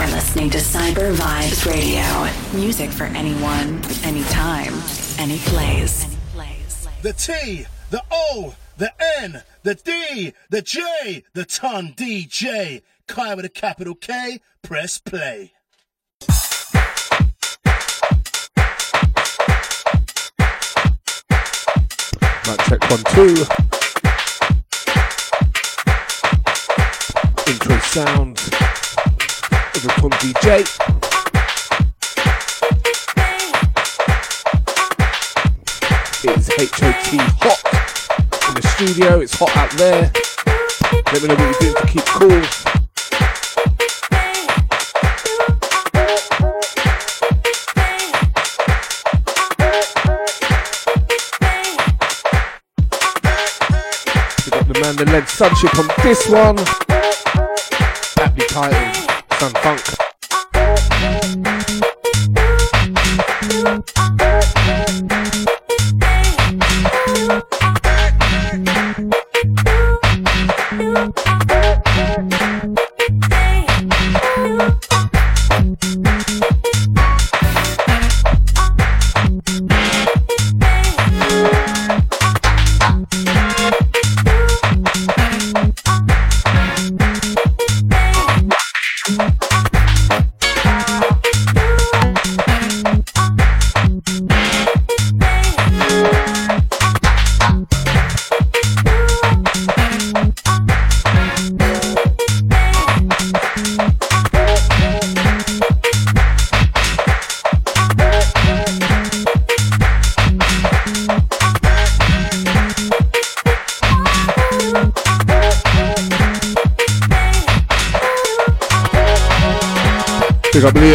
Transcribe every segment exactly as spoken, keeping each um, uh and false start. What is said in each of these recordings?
are listening to Cyber Vibes Radio. Music for anyone, anytime, any place. The T, the O, the N, the D, the J, the Ton D J. Kai with a capital K, press play. Mic check one, two. Intro sound of the Ton D J. It's H O T hot in the studio, it's hot out there. Let me know what you're doing to keep cool. We got the man that led Sunship on this one. Aptly titled Sun Funk.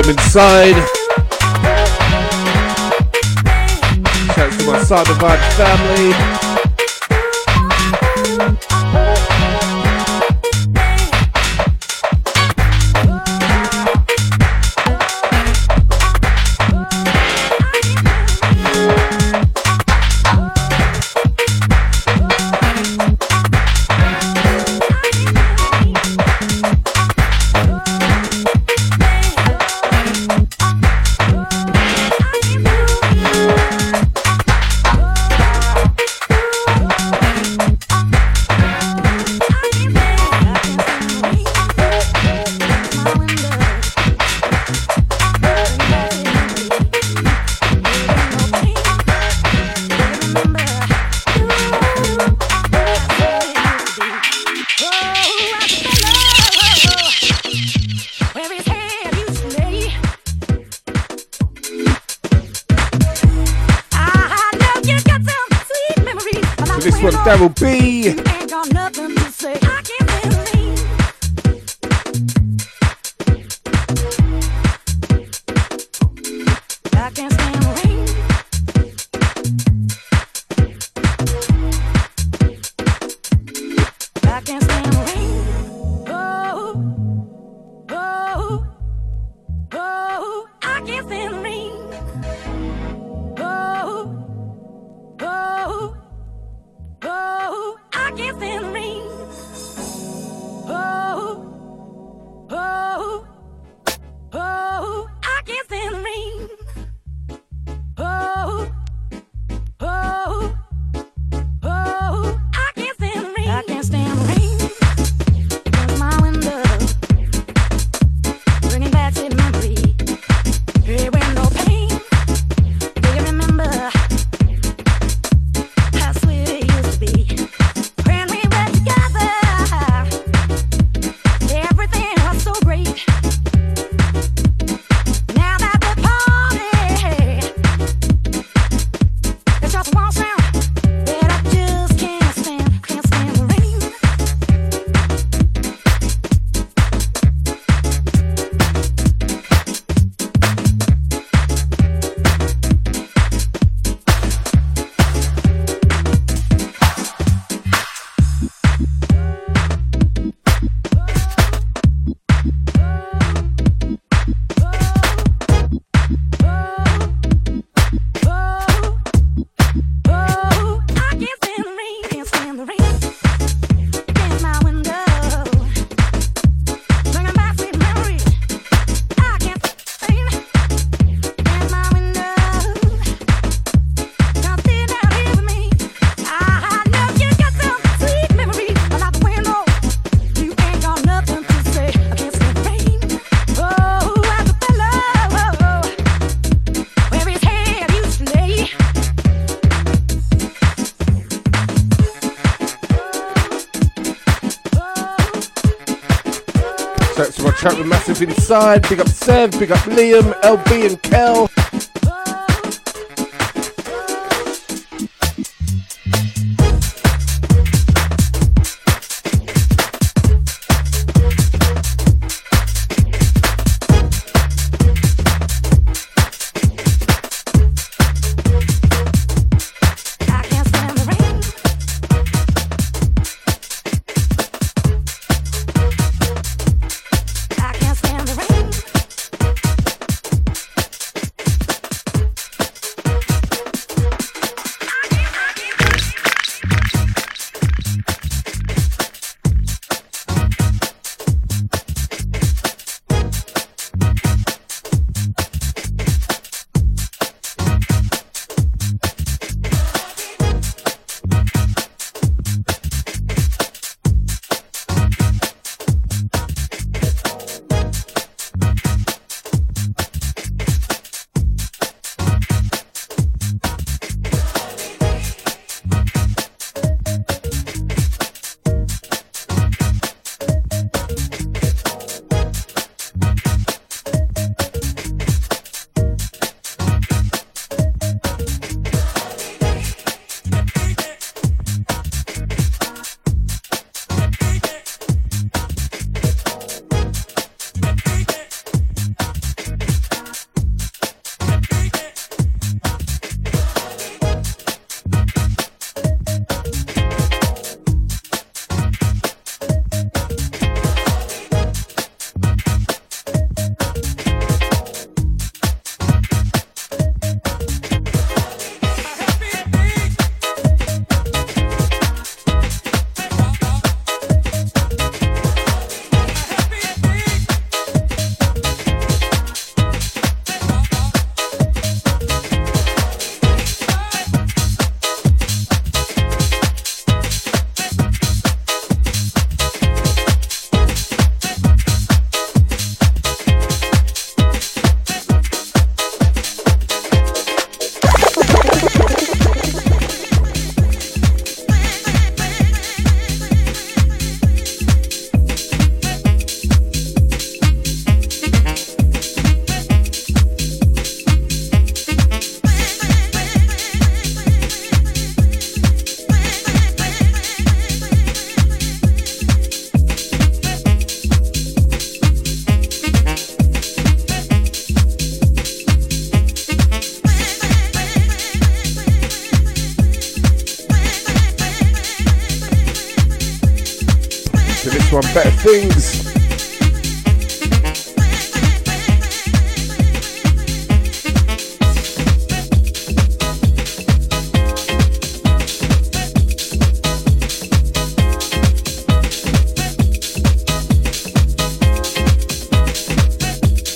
Inside. Shout out to my Cyber Vibes family. Shout out to my Trap with Massive Inside. Big up Sev, big up Liam, L B and Kel. Better things.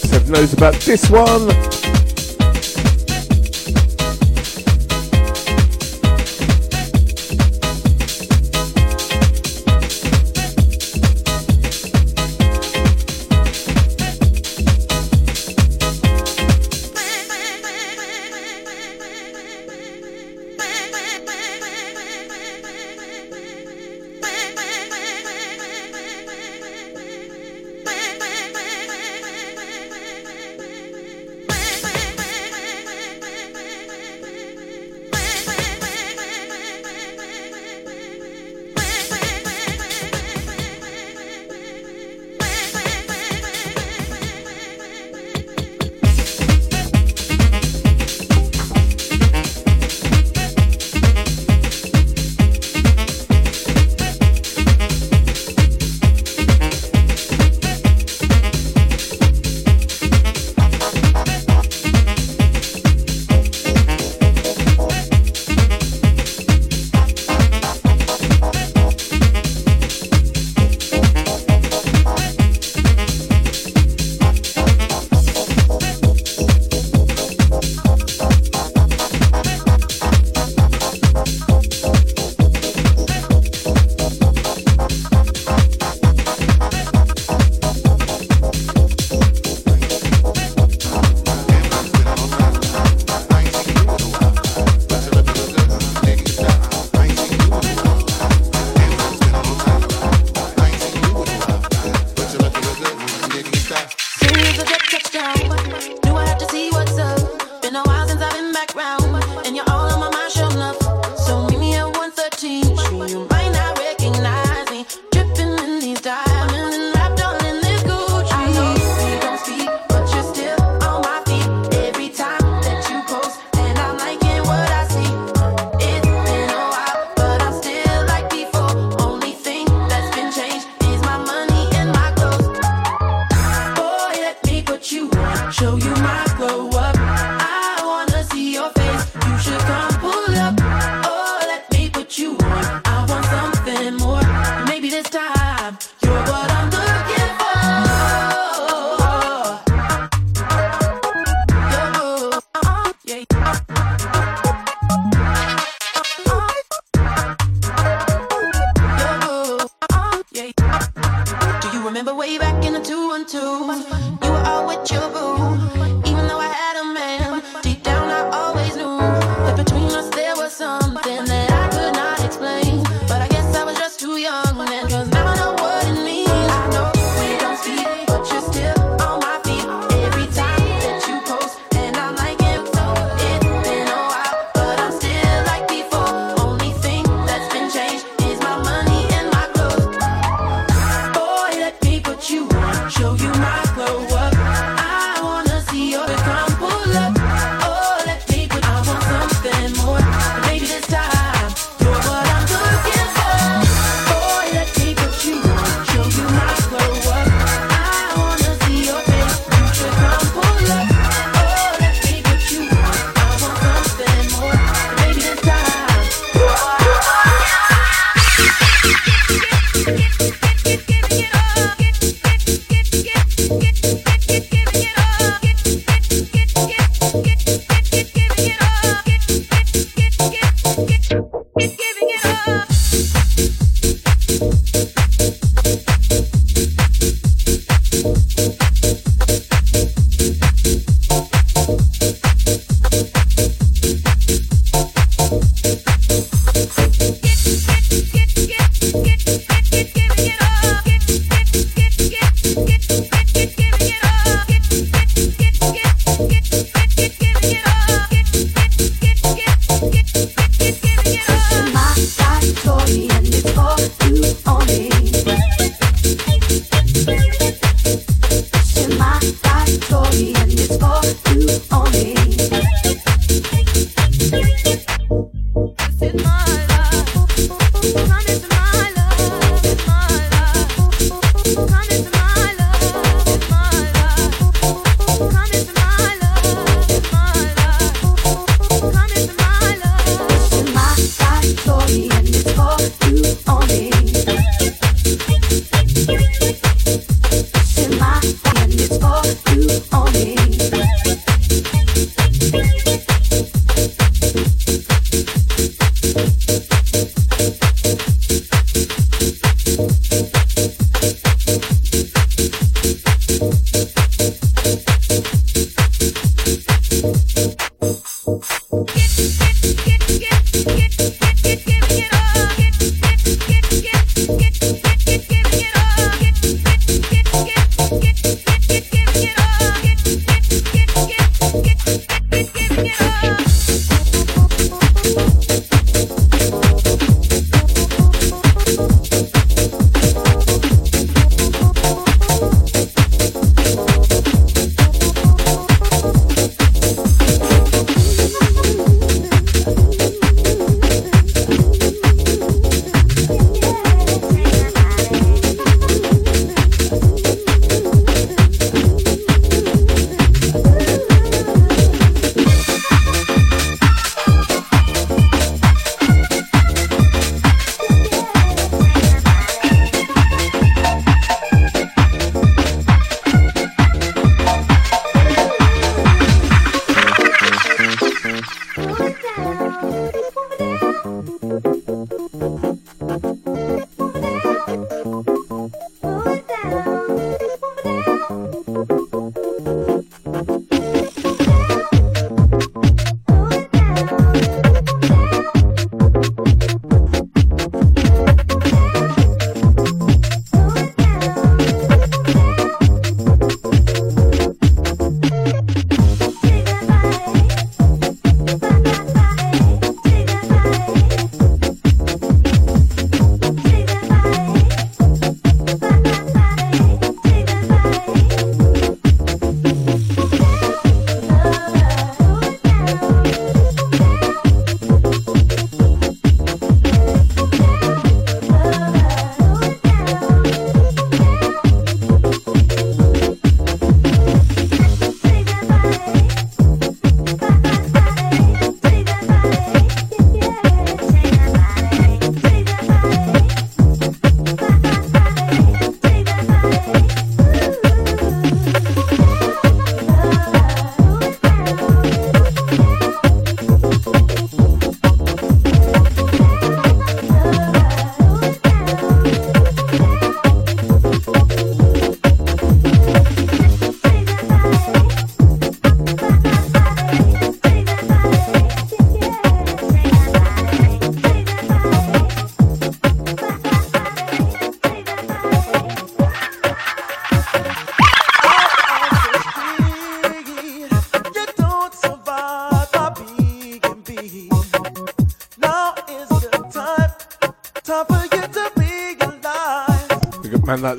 Seb knows about this one.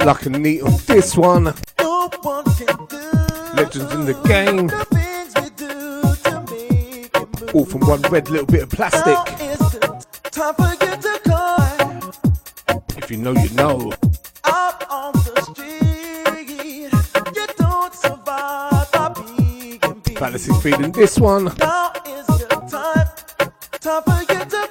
like a neat on this one. No one can do Legends in the game. The all from one red little bit of plastic. Time for you to call. If you know, you know. Out on the street, you don't survive by being beat. Palace is feeding this one. Now is the time. Time for you to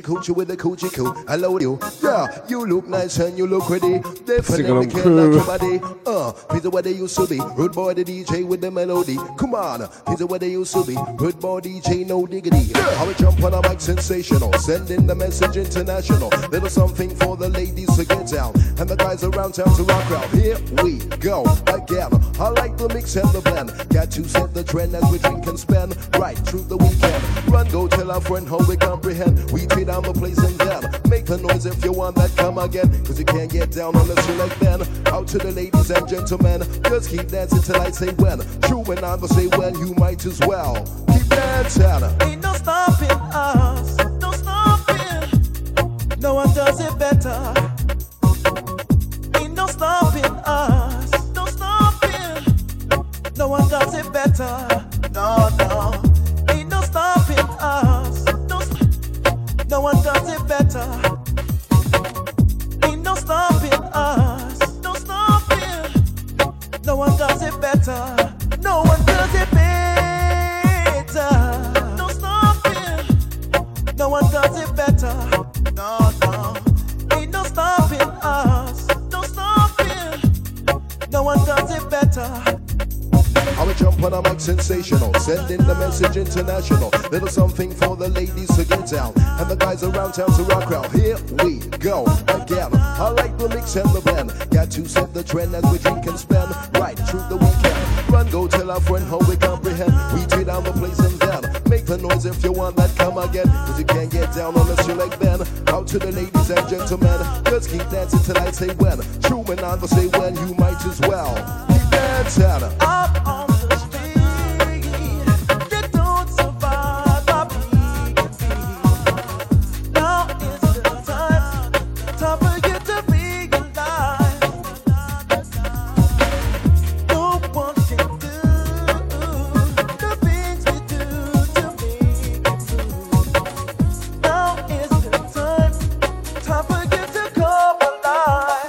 coochie with a coochie coo, I love you. Yeah, you look nice and you look pretty. Definitely can like your body. Uh, pizza where they used to be. Rude boy the D J with the melody. Come on, pizza where they used to be. Rude boy D J, no diggity. Yeah. I will jump on a mic sensational, sending the message international. Little something for the ladies to get down, and the guys around town to rock out. Here we go again. I like the mix and the blend. Got to set the trend as we drink and spend right through the weekend. Run, go tell our friend how we comprehend. We treat down the place and down. Make the noise if you want that, come again. Cause you can't get down unless you like then. Out to the ladies and gentlemen, just keep dancing till I say when. True, and I'm gonna say when, you might as well keep dancing. Ain't no stopping us, no stopping. No one does it better. Ain't no stopping us, no stopping. No one does it better. No, no. Ain't no stopping us. No one does it better. Ain't no stopping us. No stopping. No one does it better. No one does it better. No stopping. No one does it better. No, no. Ain't no stopping us. No stopping. No one does it better. I will jump on a mic sensational, sending the message international. Little something for the ladies to get down, and the guys around town to rock out. Here we go again. I like the mix and the blend. Got to set the trend as we drink and spend right through the weekend. Run, go tell our friend how we comprehend. We tear down the place and then make the noise if you want that, come again. Cause you can't get down unless you like Ben. Out to the ladies and gentlemen, just keep dancing till I say when. True, and I will say when, you might as well keep dancing. Up on the street, you don't survive by being. Now is the time, time for you to realize. No one can do the things we do to me. Now is the time, time for you to come alive.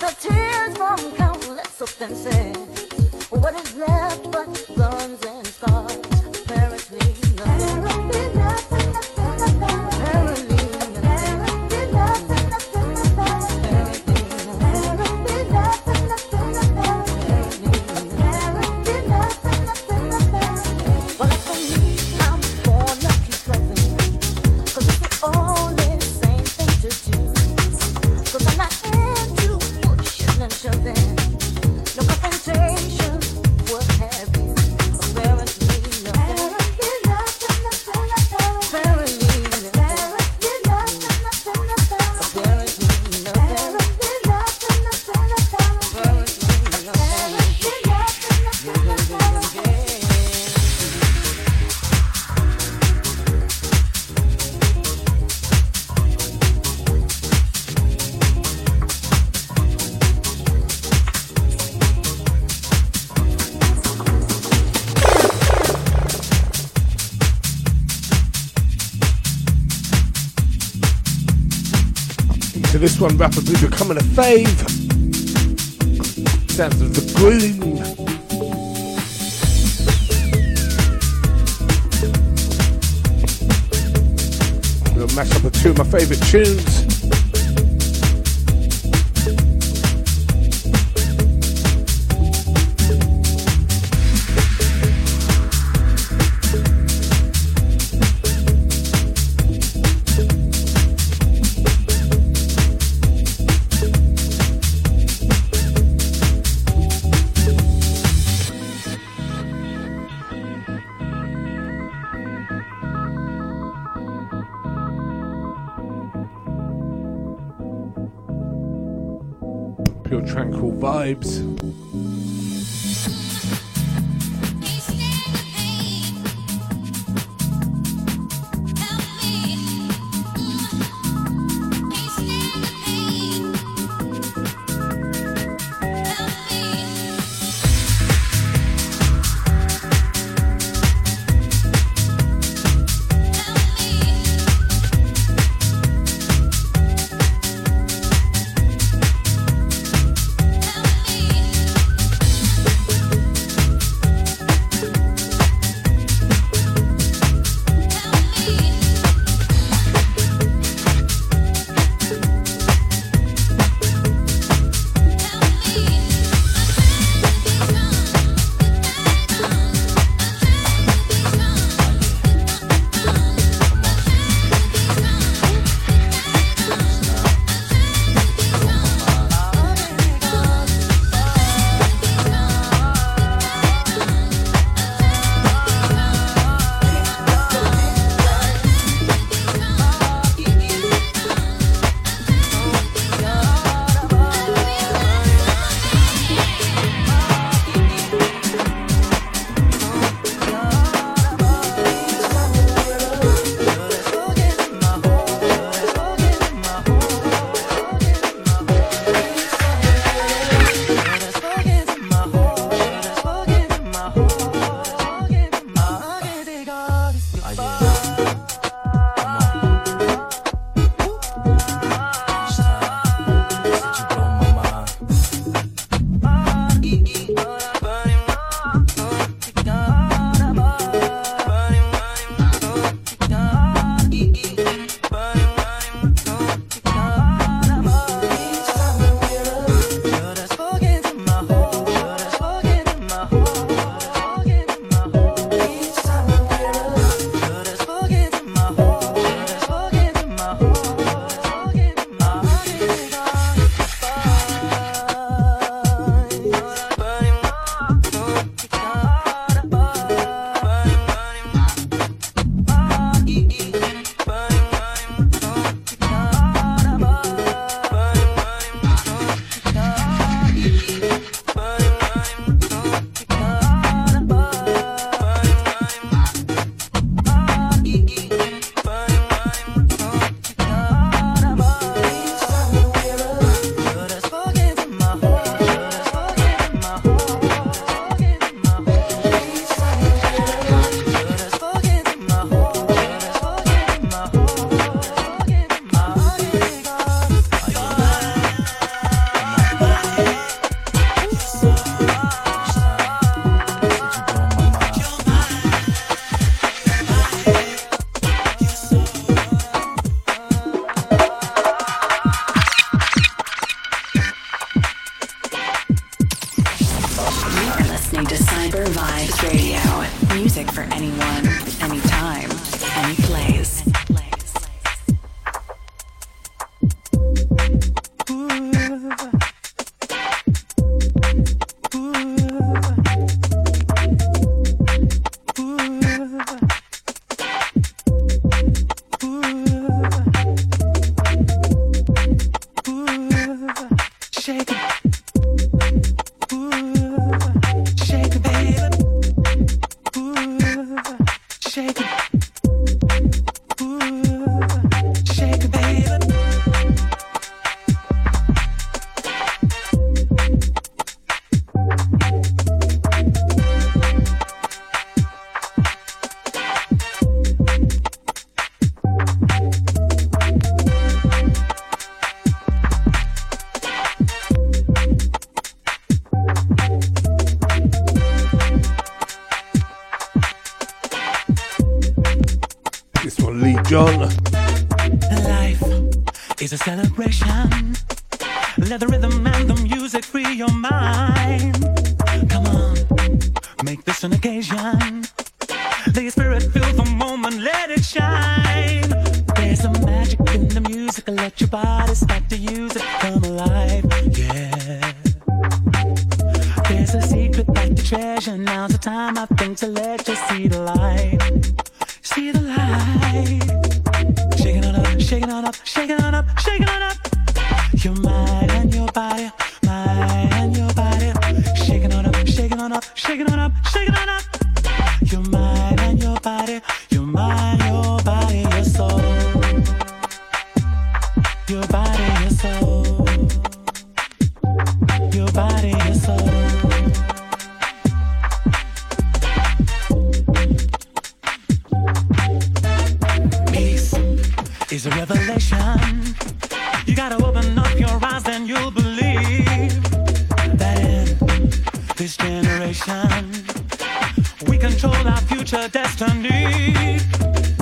Nothing changes what have you. Apparently to this one, rapidly becoming a fave. Sounds of the Green. Mash up of two of my favourite tunes. Tranquil vibes. John. Life is a celebration. Let the rhythm and the music free your mind. Come on, make this an occasion. Let your spirit fill the moment, let it shine. There's some magic in the music. Let your body start to use it. Come alive, yeah. There's a secret that you treasure. Now's the time, I think, to let you see the light. See the light. Shaking on up, shaking on up, shaking on up, shaking on up. Your mind and your body, mind and your body. Shaking on up, shaking on up, shaking on up, shaking on up. Your mind and your body, your mind, your body, your soul. Your body, your soul. Your body, your soul. Peace is a revelation. You gotta open up your eyes and you'll believe that in this generation we control our future destiny.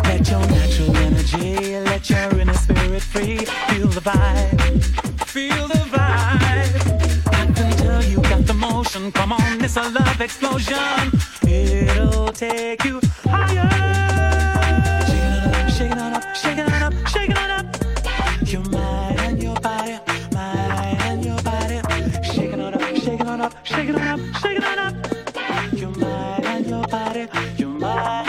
Let your natural energy, let your inner spirit free. Feel the vibe, feel the vibe. I can tell you got the motion. Come on, it's a love explosion. It'll take you higher. Shaking it up, shaking it up, shaking it up, shaking it up. Your mind and your body, mind and your body. Shaking it up, shaking it up, shaking it up, shaking it up. Your mind. Your body, your mind.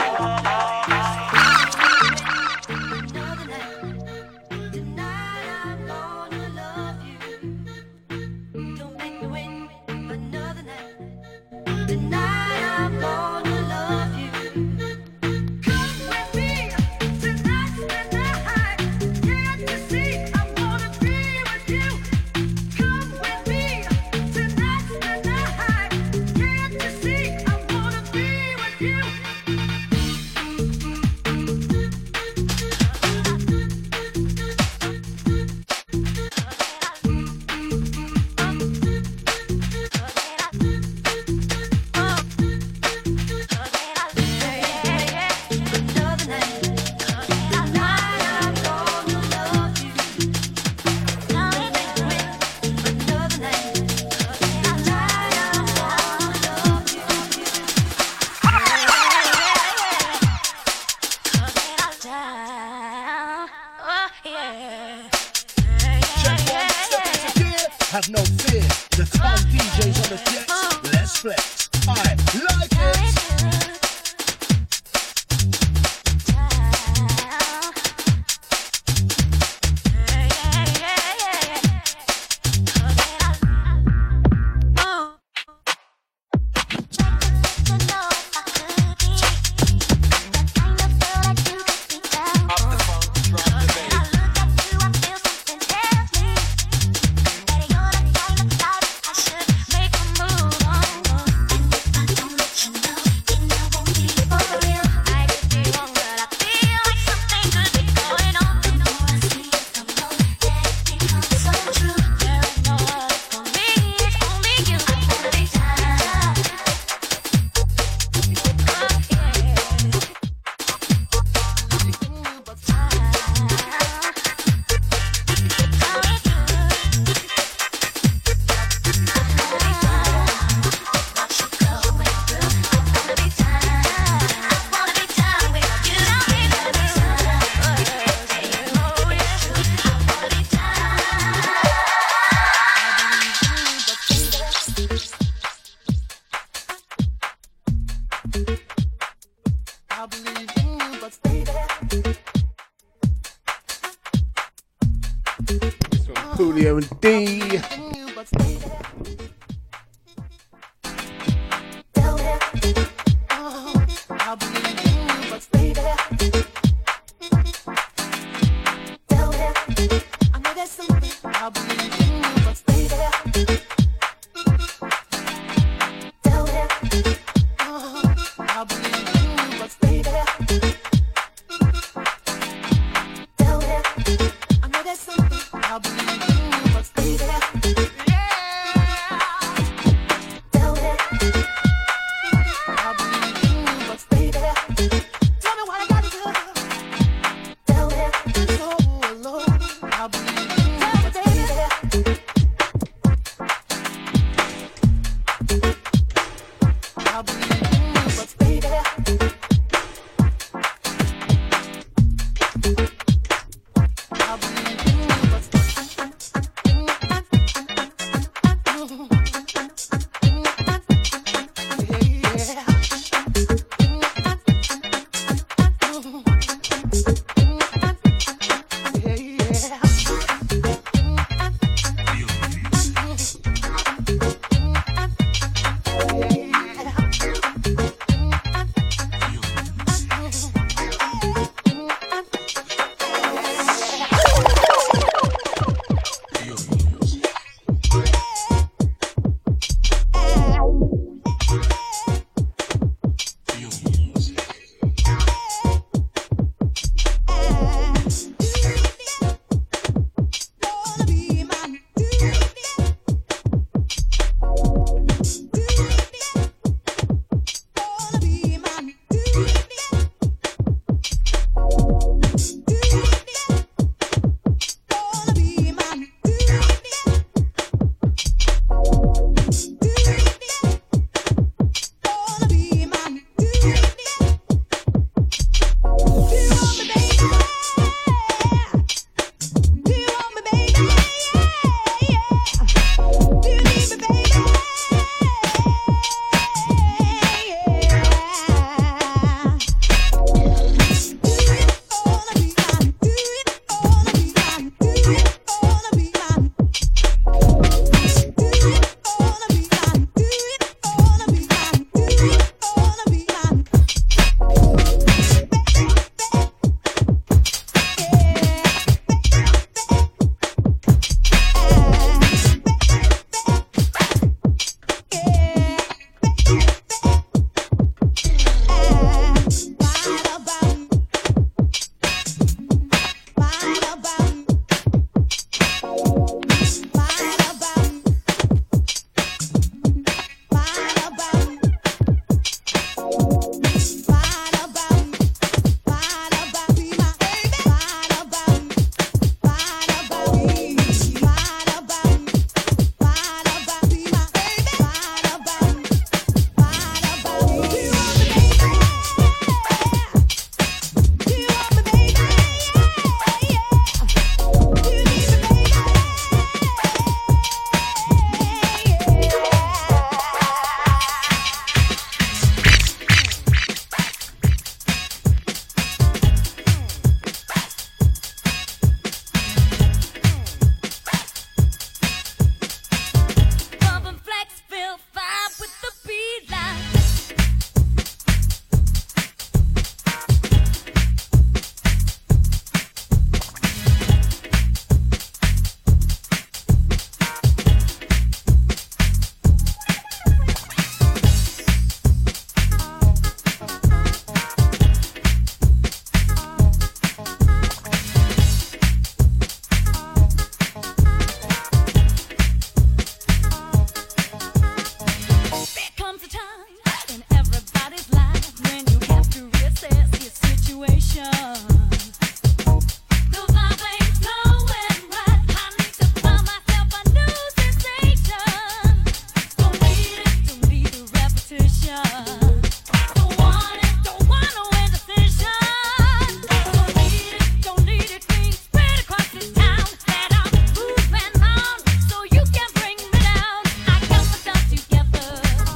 I believe in you, but stay there.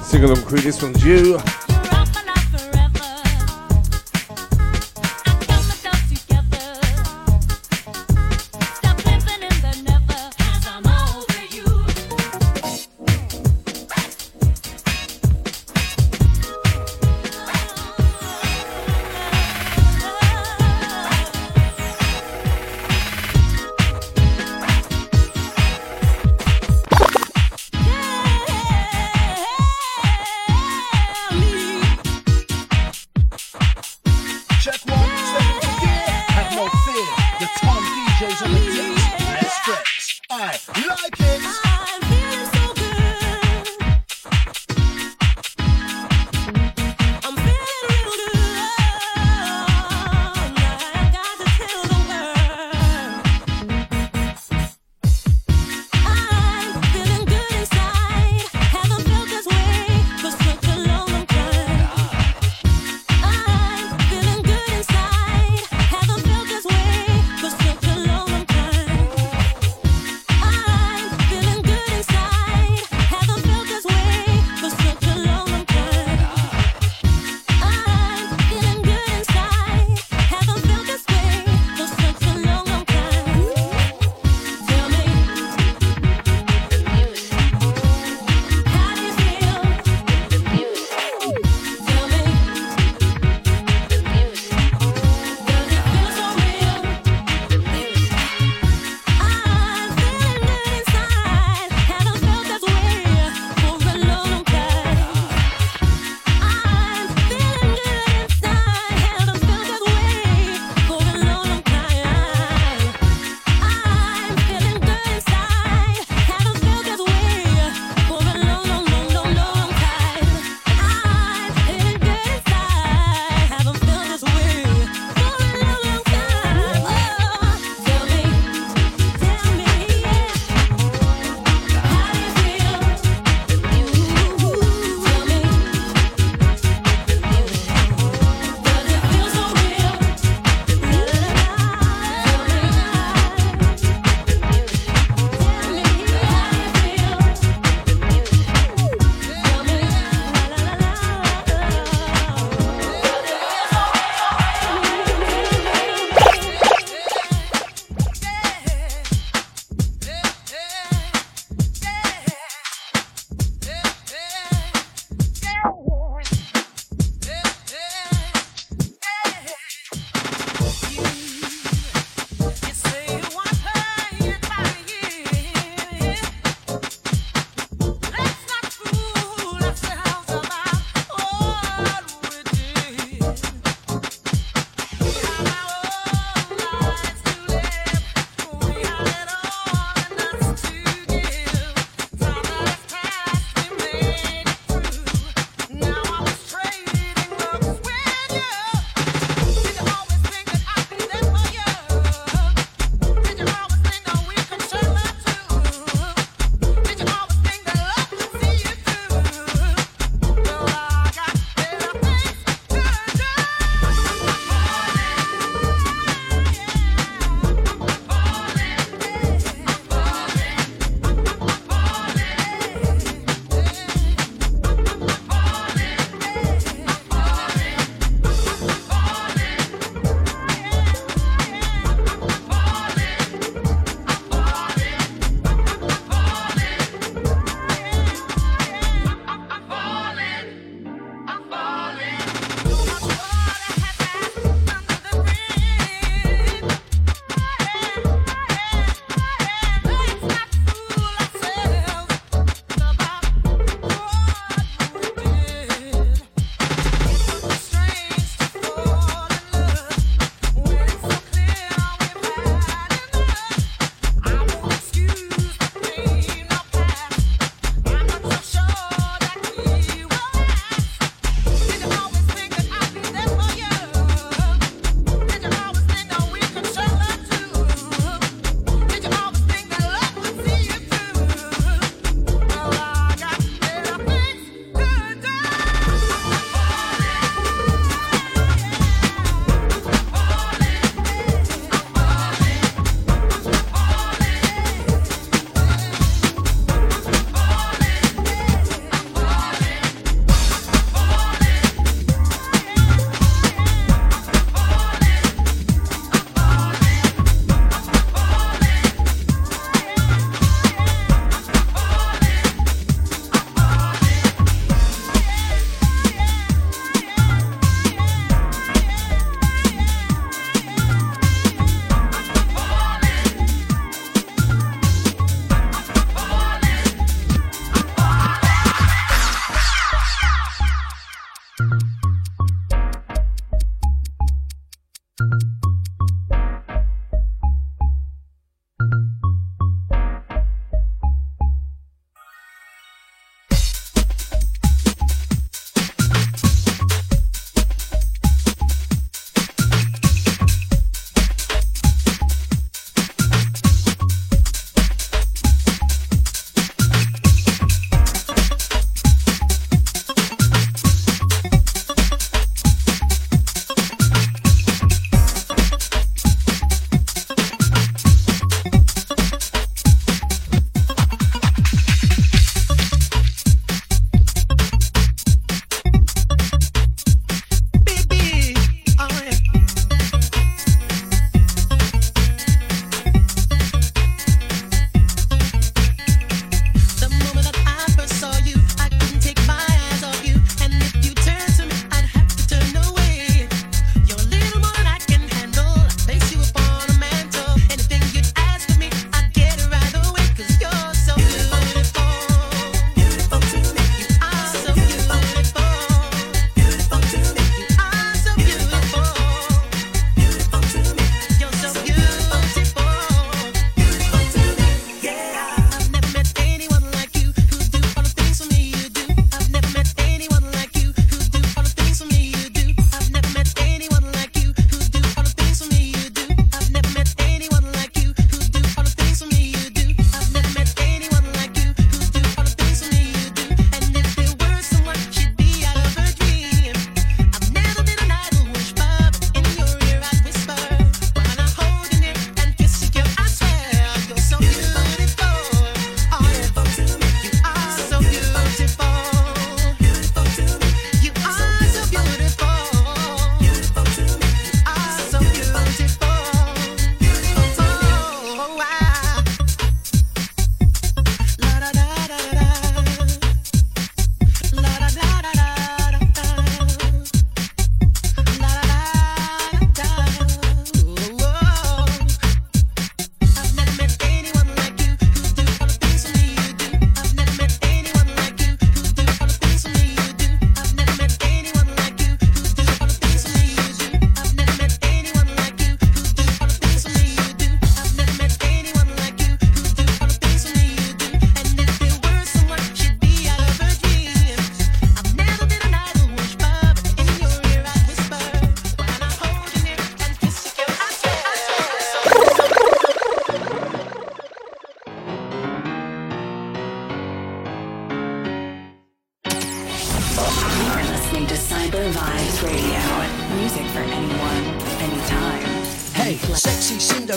Single and crew, this one's you. I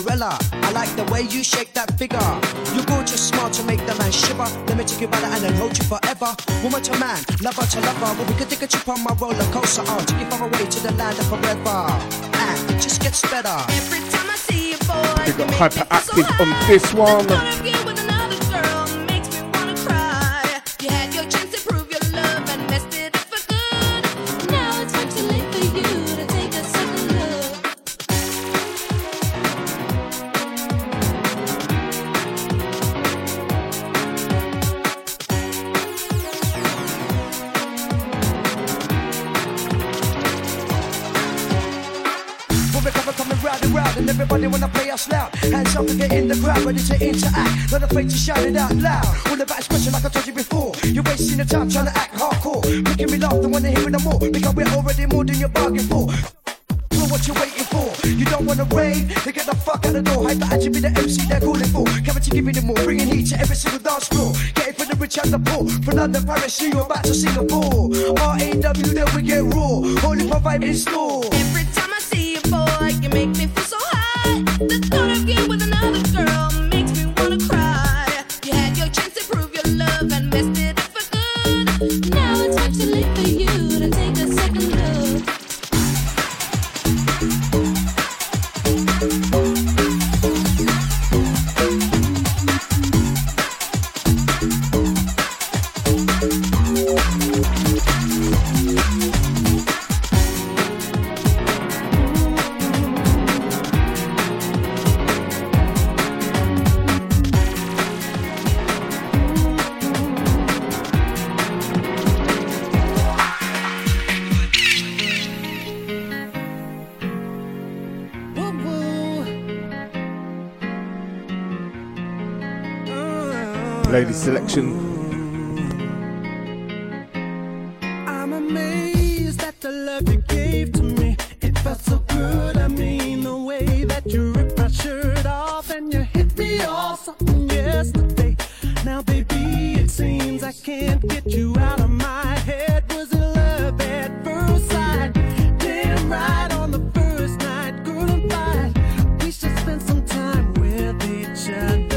Cinderella. I like the way you shake that figure. Your gorgeous smile to make the man shiver. Let me take you by the hand and hold you forever. Woman to man, lover to lover. But we could take a trip on my roller coaster. I'll take you far away to the land of forever. And it just gets better. Every time I see you, boy, you got hyperactive so on this one. Ready to interact, not afraid to shout it out loud. All about expression like I told you before. You're wasting your time trying to act hardcore, making me laugh and want to hear it no more, because we're already more than you're bargaining for. So what you waiting for? You don't want to rave, then get the fuck out the door. Hyper actually be the M C they're calling for. Guarantee giving them more, bringing heat to every single dance floor. Getting from the rich and the poor, from London, Paris, New York, back to Singapore. R A W, then we get raw, holding my vibe in store. Every time I see you, boy, you make me feel so high. The thought of you with another girl. Lady selection. I'm amazed at the love you gave to me. It felt so good. I mean, the way that you ripped my shirt off and you hit me off something yesterday. Now, baby, it seems I can't get you out of my head. Was it love at first sight? Damn right on the first night, couldn't fight. We should spend some time with each other.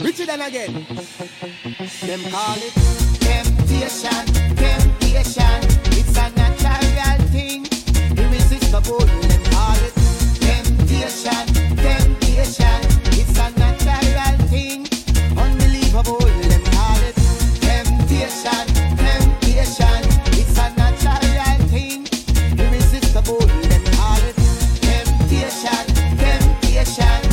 Richer than again. Them call it temptation, temptation. It's a natural thing, irresistible. Them call it temptation, temptation. It's a natural thing, unbelievable. Them call it temptation, temptation. It's a natural thing, irresistible. Them call it temptation, temptation.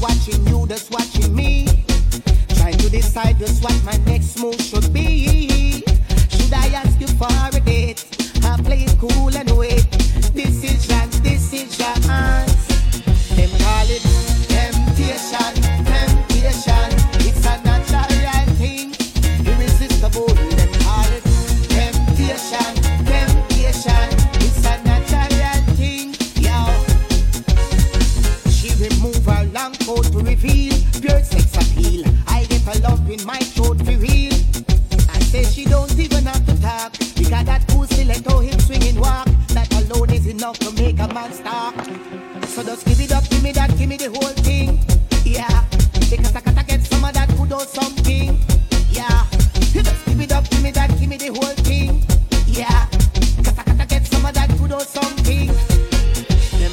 Watching you, that's watching me. Trying to decide just what my next move should be. don't even have to talk. Because that pussy let go him swinging walk. That alone is enough to make a man stop. So just give it up, give me that, give me the whole thing. Yeah, because I gotta get some of that good or something. Yeah, just give it up, give me that, give me the whole thing. Yeah, because I gotta get some of that good or something. Them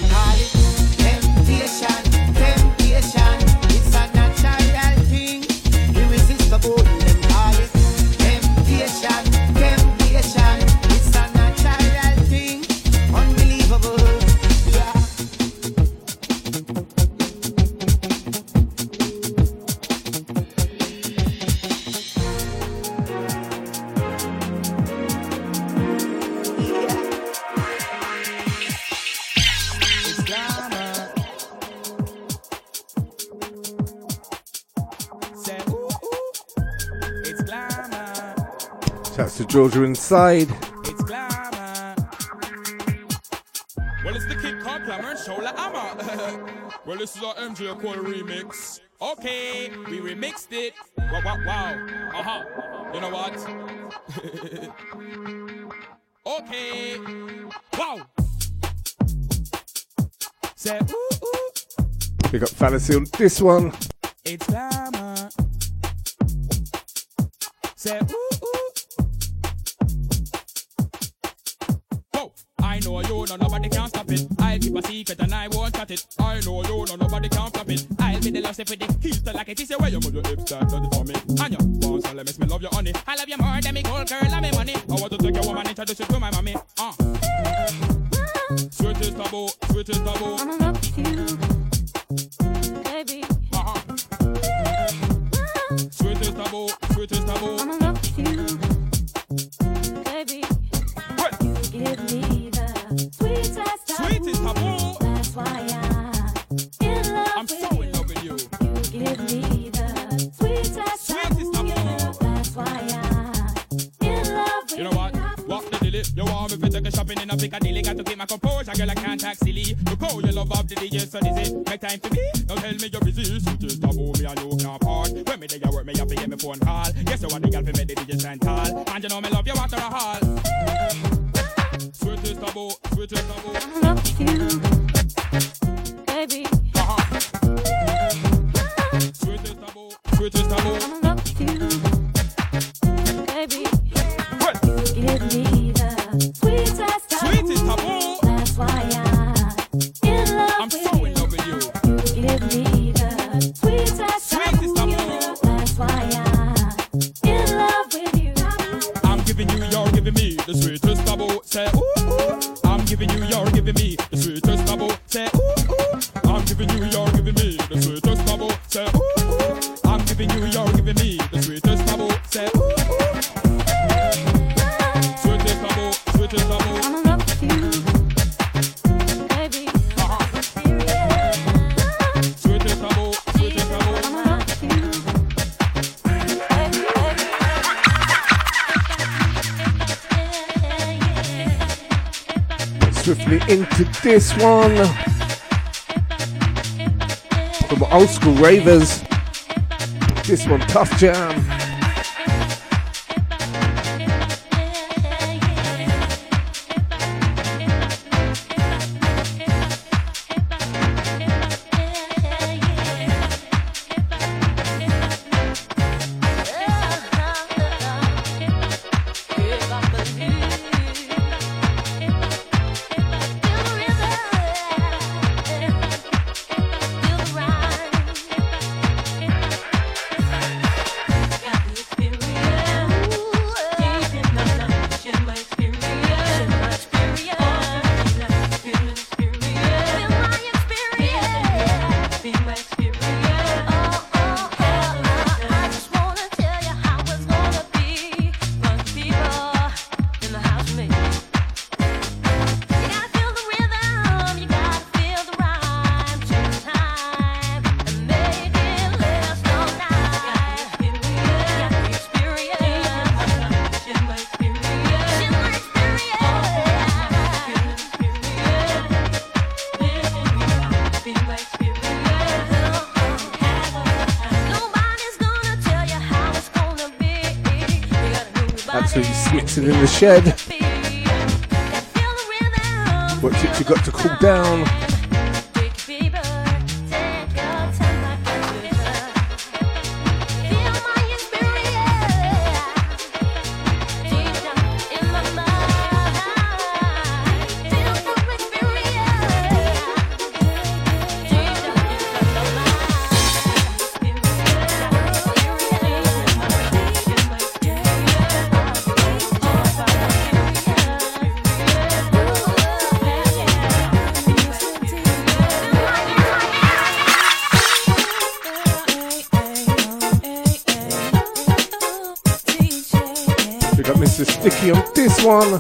call it temptation, temptation. It's a natural thing, irresistible. Them call it temptation, temptation. It's a natural thing, unbelievable. That's the Georgia inside. It's glamour. Well, it's the kick called Glamour and Shola Amma. Well, this is our M J Accord remix. Okay, we remixed it. Wow, wow, wow. Uh-huh. You know what? Okay. Wow. Say, ooh, ooh. Big up Fallacy on this one. It's glamour. Say, ooh. I know you, no nobody can stop it. I'll keep a secret and I won't cut it. I know you, no nobody can stop it. I'll be the last for the heels to like it. She say, well, you move your hips, that's it for me. And your bones, let me smell of your honey. I love you more than me cold girl, love me money. I want to take a woman and introduce you to my mommy. Uh. Sweet is taboo, sweet is taboo. I'm in love with you, baby. Uh-huh. Sweet is taboo, sweet is taboo. I'm in love with you. You want me to take a shopping in a Piccadilly? Got to keep my composure, girl, I can't act silly. Look how you love up the D J, so this it. Make time to me, don't tell me you're busy. Sweet is taboo, me and you can't part. When me day I work, me have to get me phone call. Yes, you want the girl to make the D J stand tall. And you know me love you after a haul. Sweet is taboo, sweet is taboo. I love you, baby. Uh-huh. Sweet is taboo, sweet is taboo. I love you, baby. Give me the sweetest taboo. Sweetest taboo. That's why I'm in love I'm with you. I'm so in love with you. You give me the sweetest taboo. Sweetest taboo. That's why I'm in love with you. I'm giving you, you're giving me the sweetest taboo. Say ooh ooh. I'm giving you, you're giving me the sweetest taboo. Say ooh ooh. I'm giving you, you're giving me the sweetest taboo. Say ooh ooh. I'm giving you, you're giving me the sweetest taboo. Say ooh ooh. I'm in love with you, baby. Sweet is taboo, sweet is taboo. I'm in love with you, baby. Swiftly into this one from old school ravers. This one, Tough Jam. so he's mixing in the shed. What tips you got to cool down? One.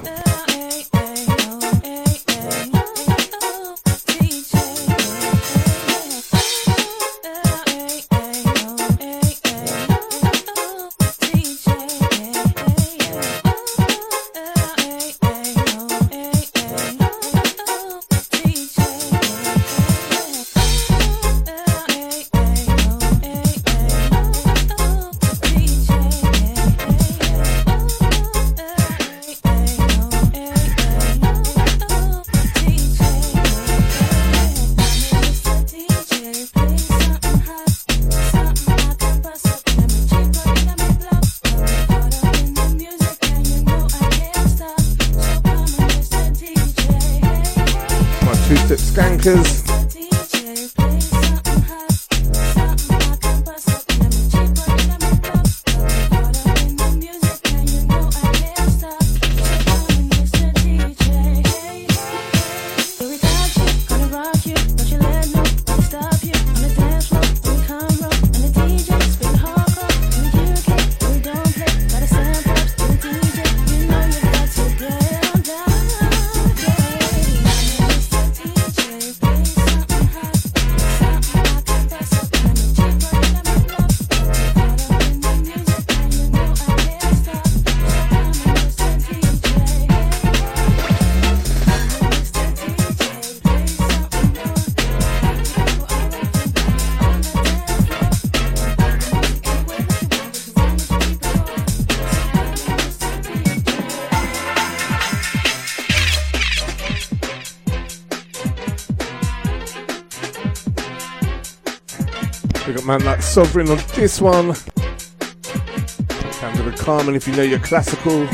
Man, like Sovereign on this one. Sounds of a Carmen if you know your classical.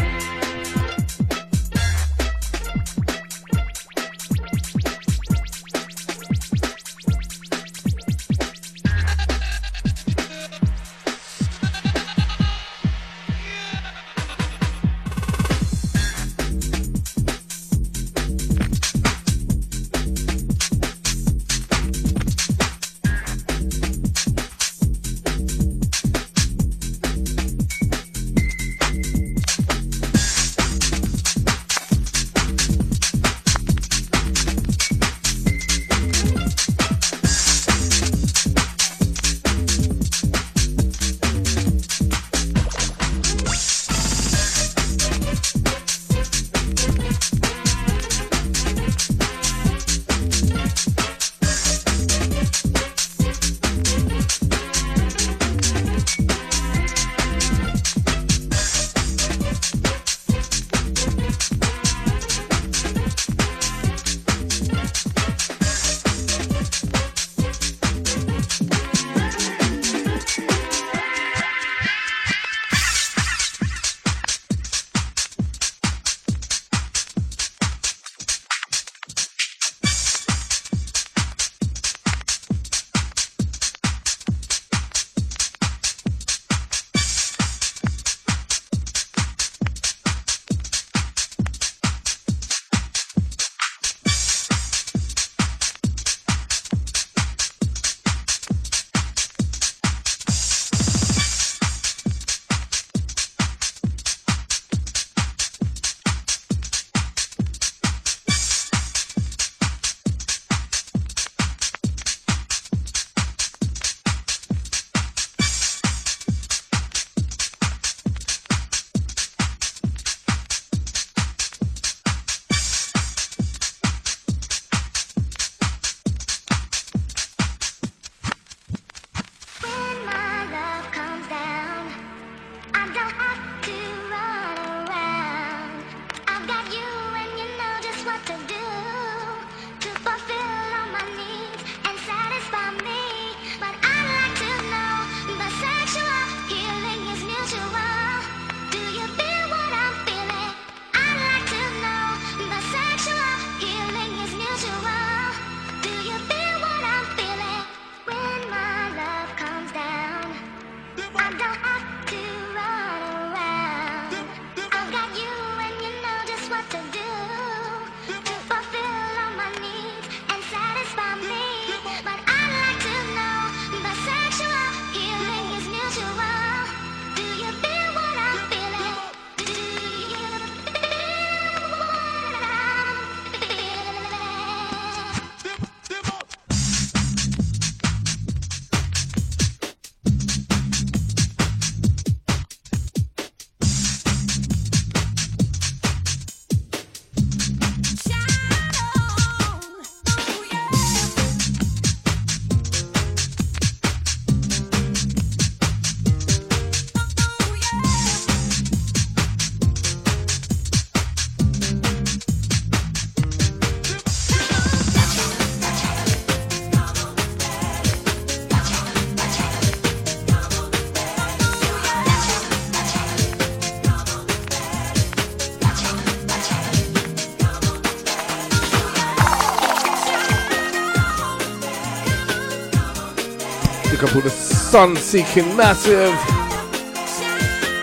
up all the sun-seeking massive.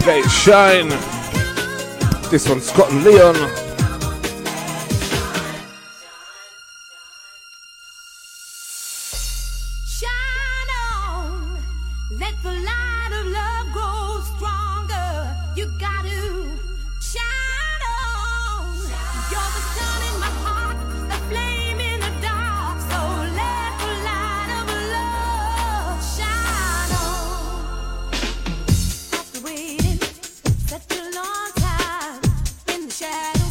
Let it shine. This one's Scott and Leon. Shine on. Let the light of love grow stronger. You got to shine on. You're the sun in my heart, the flame in the dark. So let the light of love shine on. After waiting such a long time in the shadows.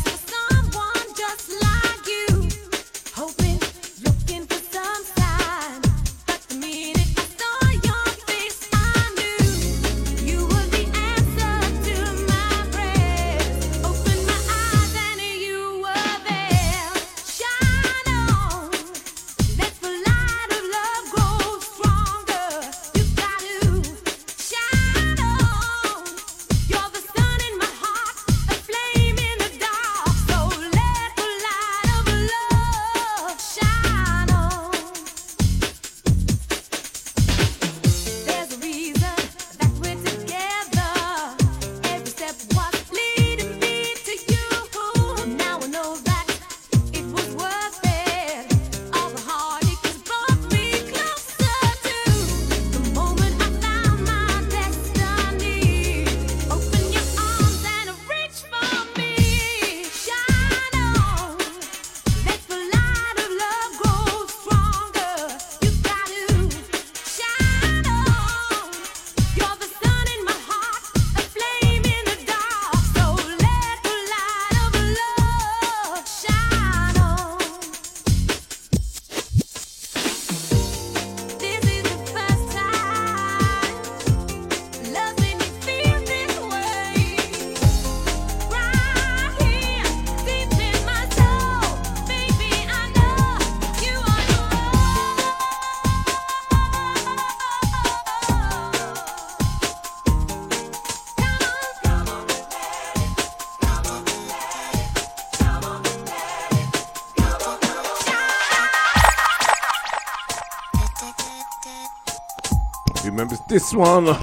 Remembers this one.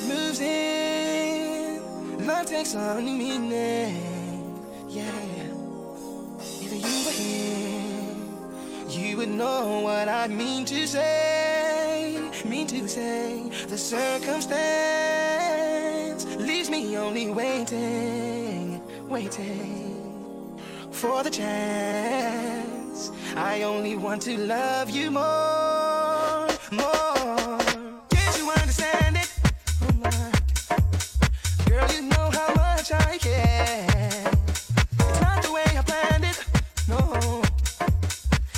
light moves in, love takes on new meaning. Yeah, if you were here, you would know what I mean to say. Mean to say, the circumstance leaves me only waiting, waiting for the chance. I only want to love you more, more. I can't. It's not the way I planned it, no.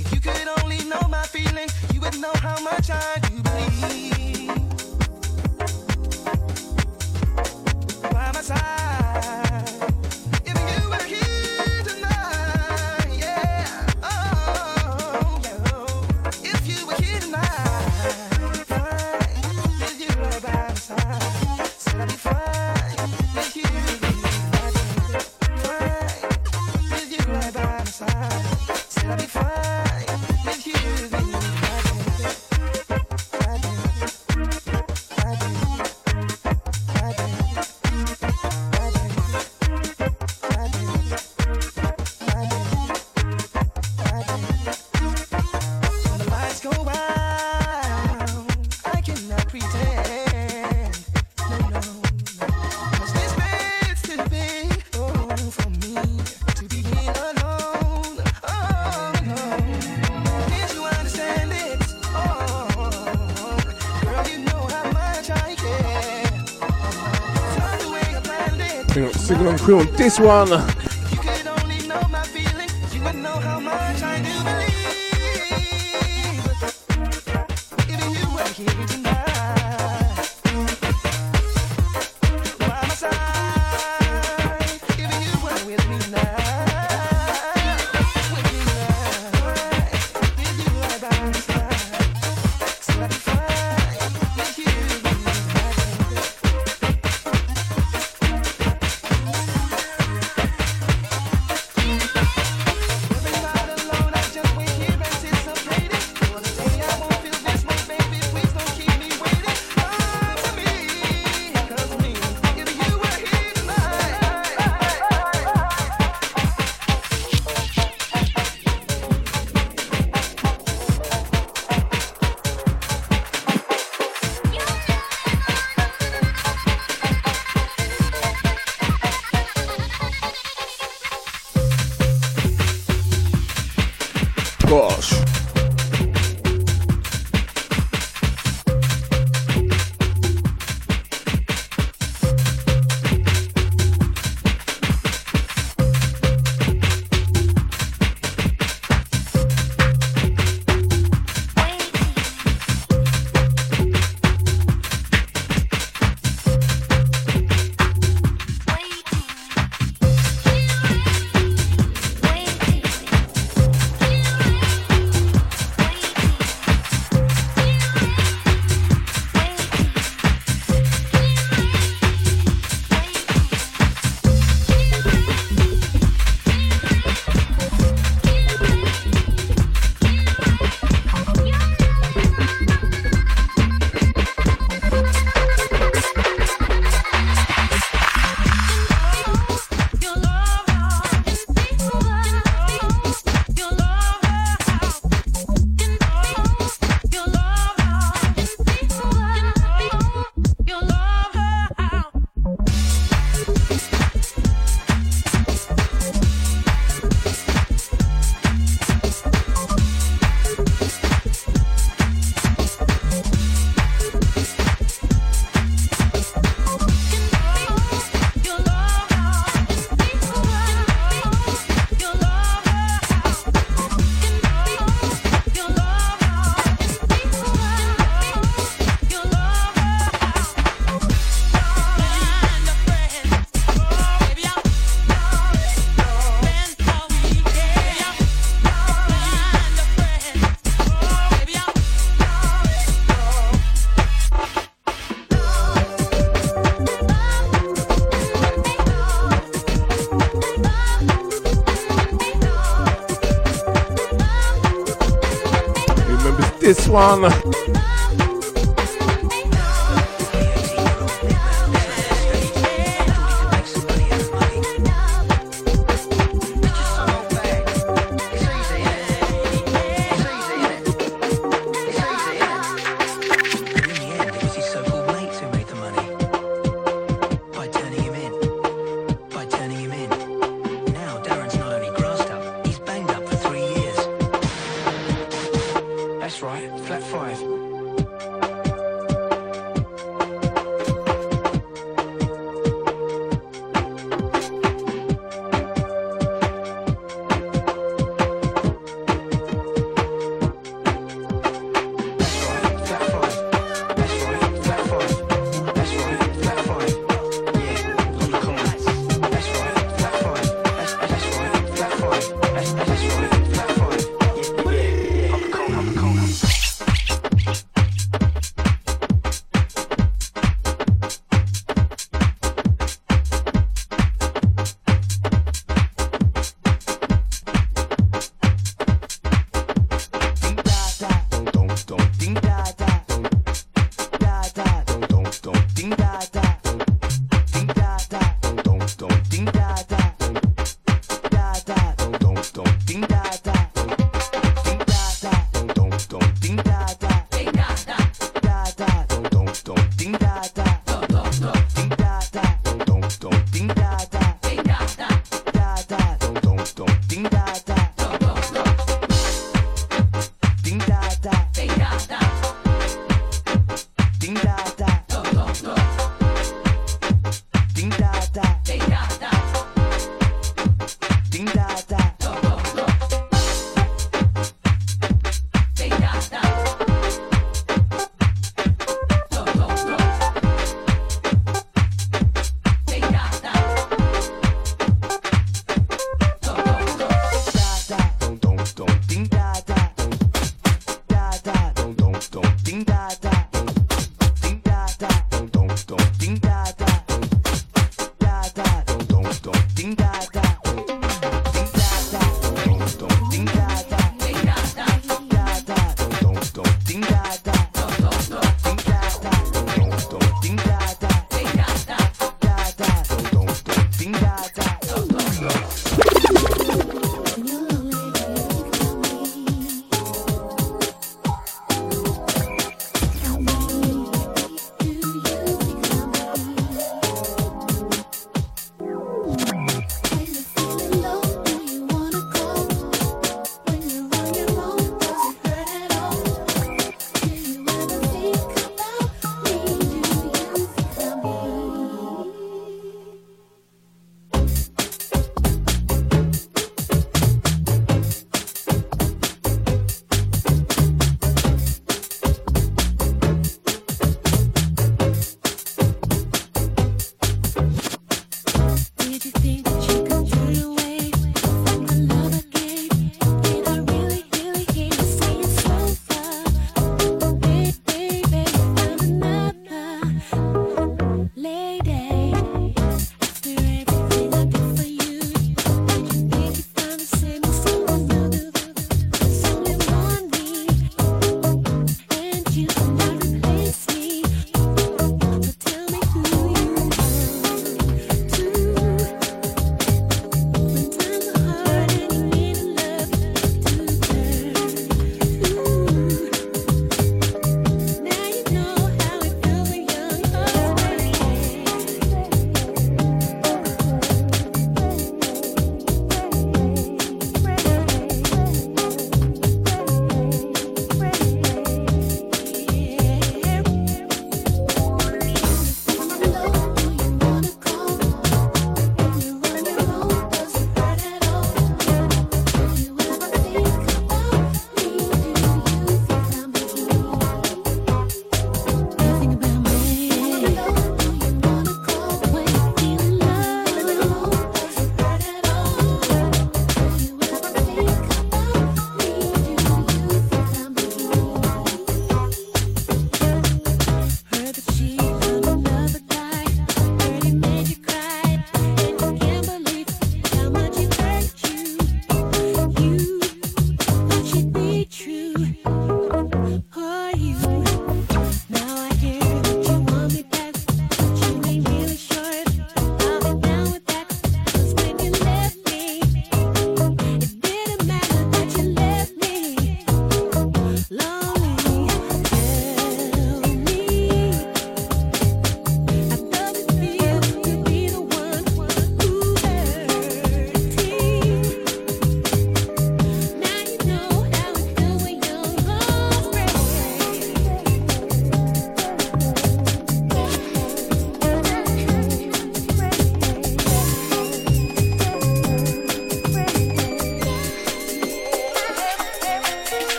If you could only know my feelings, you would know how much I do believe. By my side, if you were here tonight, yeah, oh, yeah. If you were here tonight, fine. If you were by my side, said I'd be fine with you. Crew on this one. If you could only know my feelings, you would know how much I do believe. Even you were here tonight, by my side. Even you were with me now, with me now. If you were by my side, so I'd be fine with you. This one.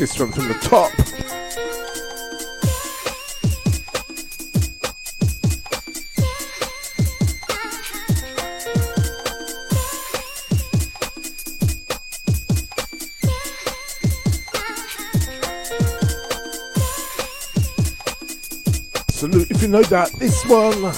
This one from the top. Salute if you know that. This one.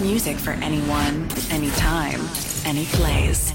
Music for anyone, anytime, any place.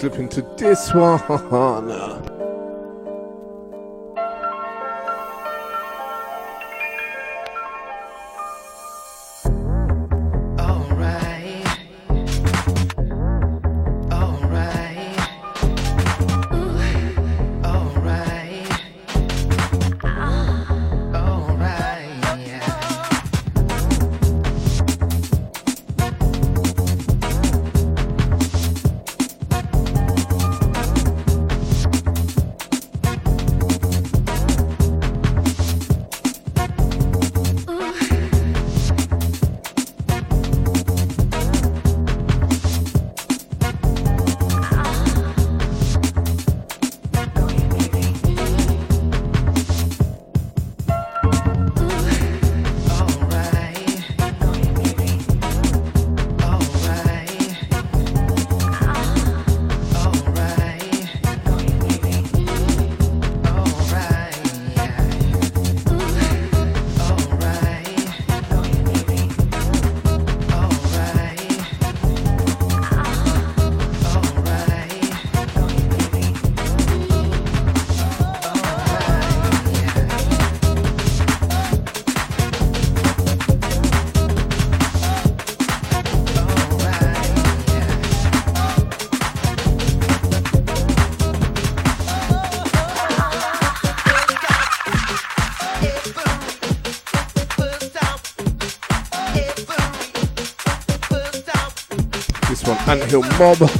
slip into this one. And he'll mob.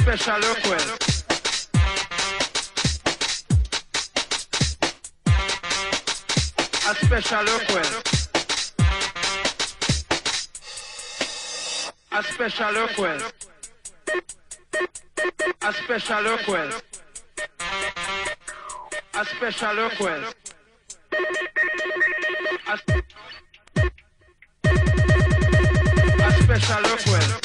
special request. A special request. A special request. A special request. A special request. A special request. A special request. So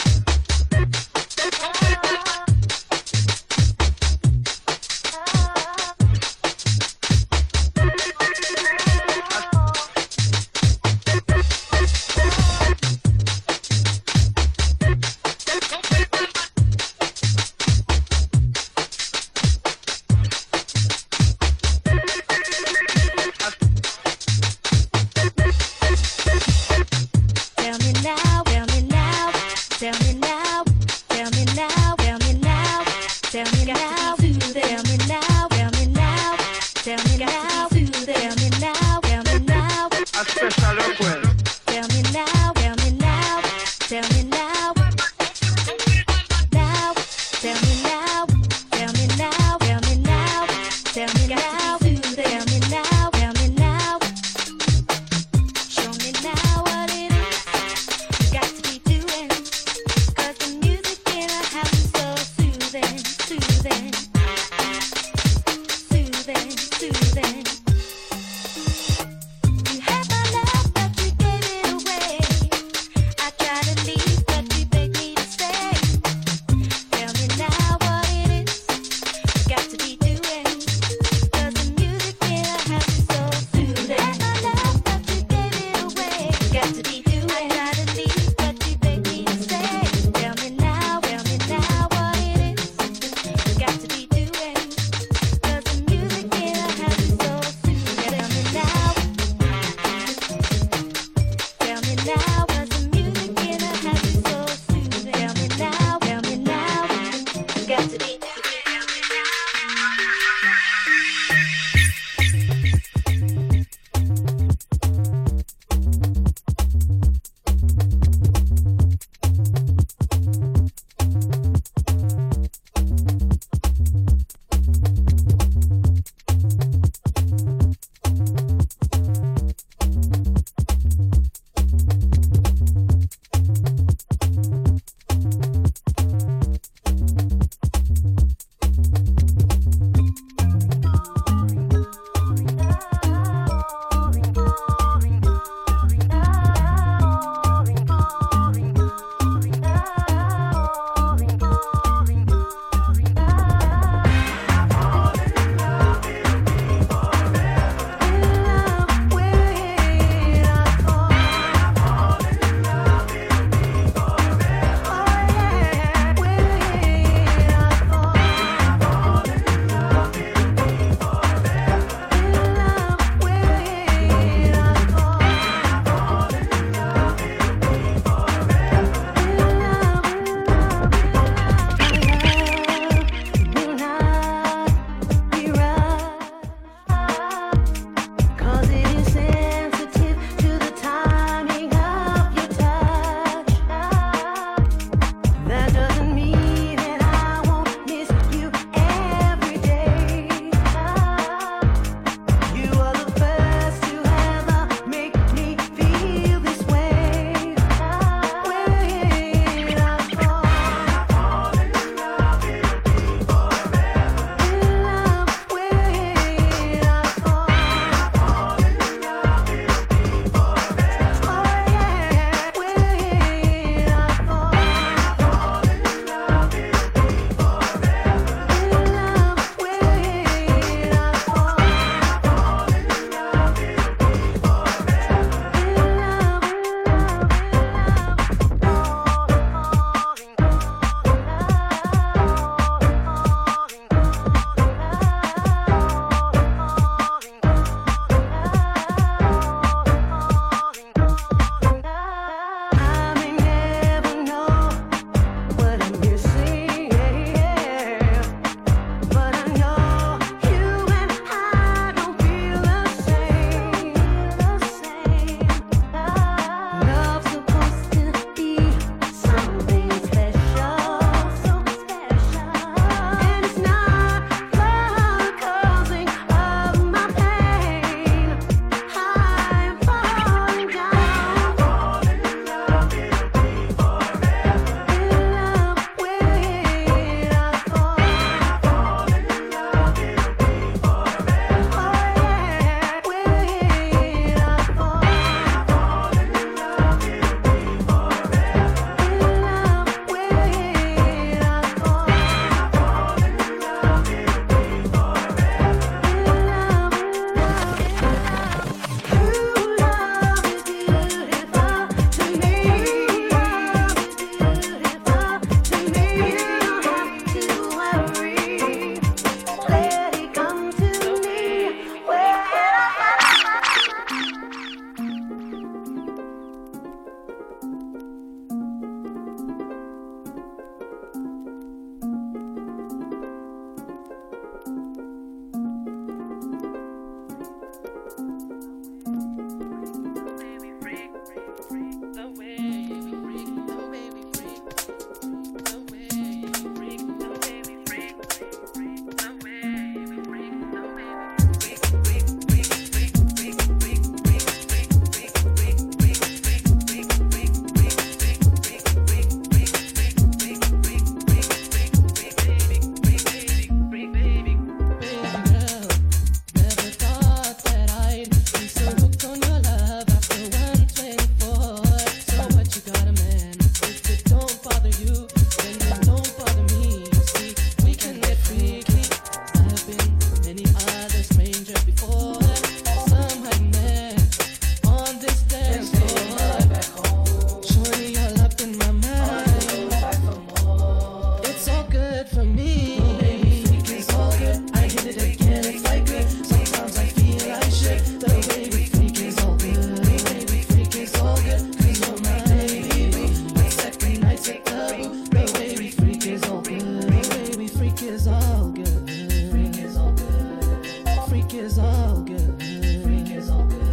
freak is all good. Freak is all good.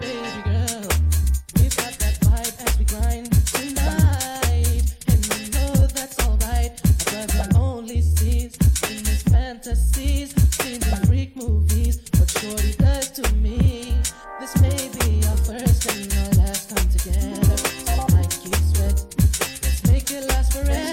Baby girl, we've got that vibe as we grind tonight, and we know that's alright. A brother only sees in his fantasies, seen the freak movies, what shorty does to me. This may be our first and our last time together. So I keep sweat. Let's make it last forever.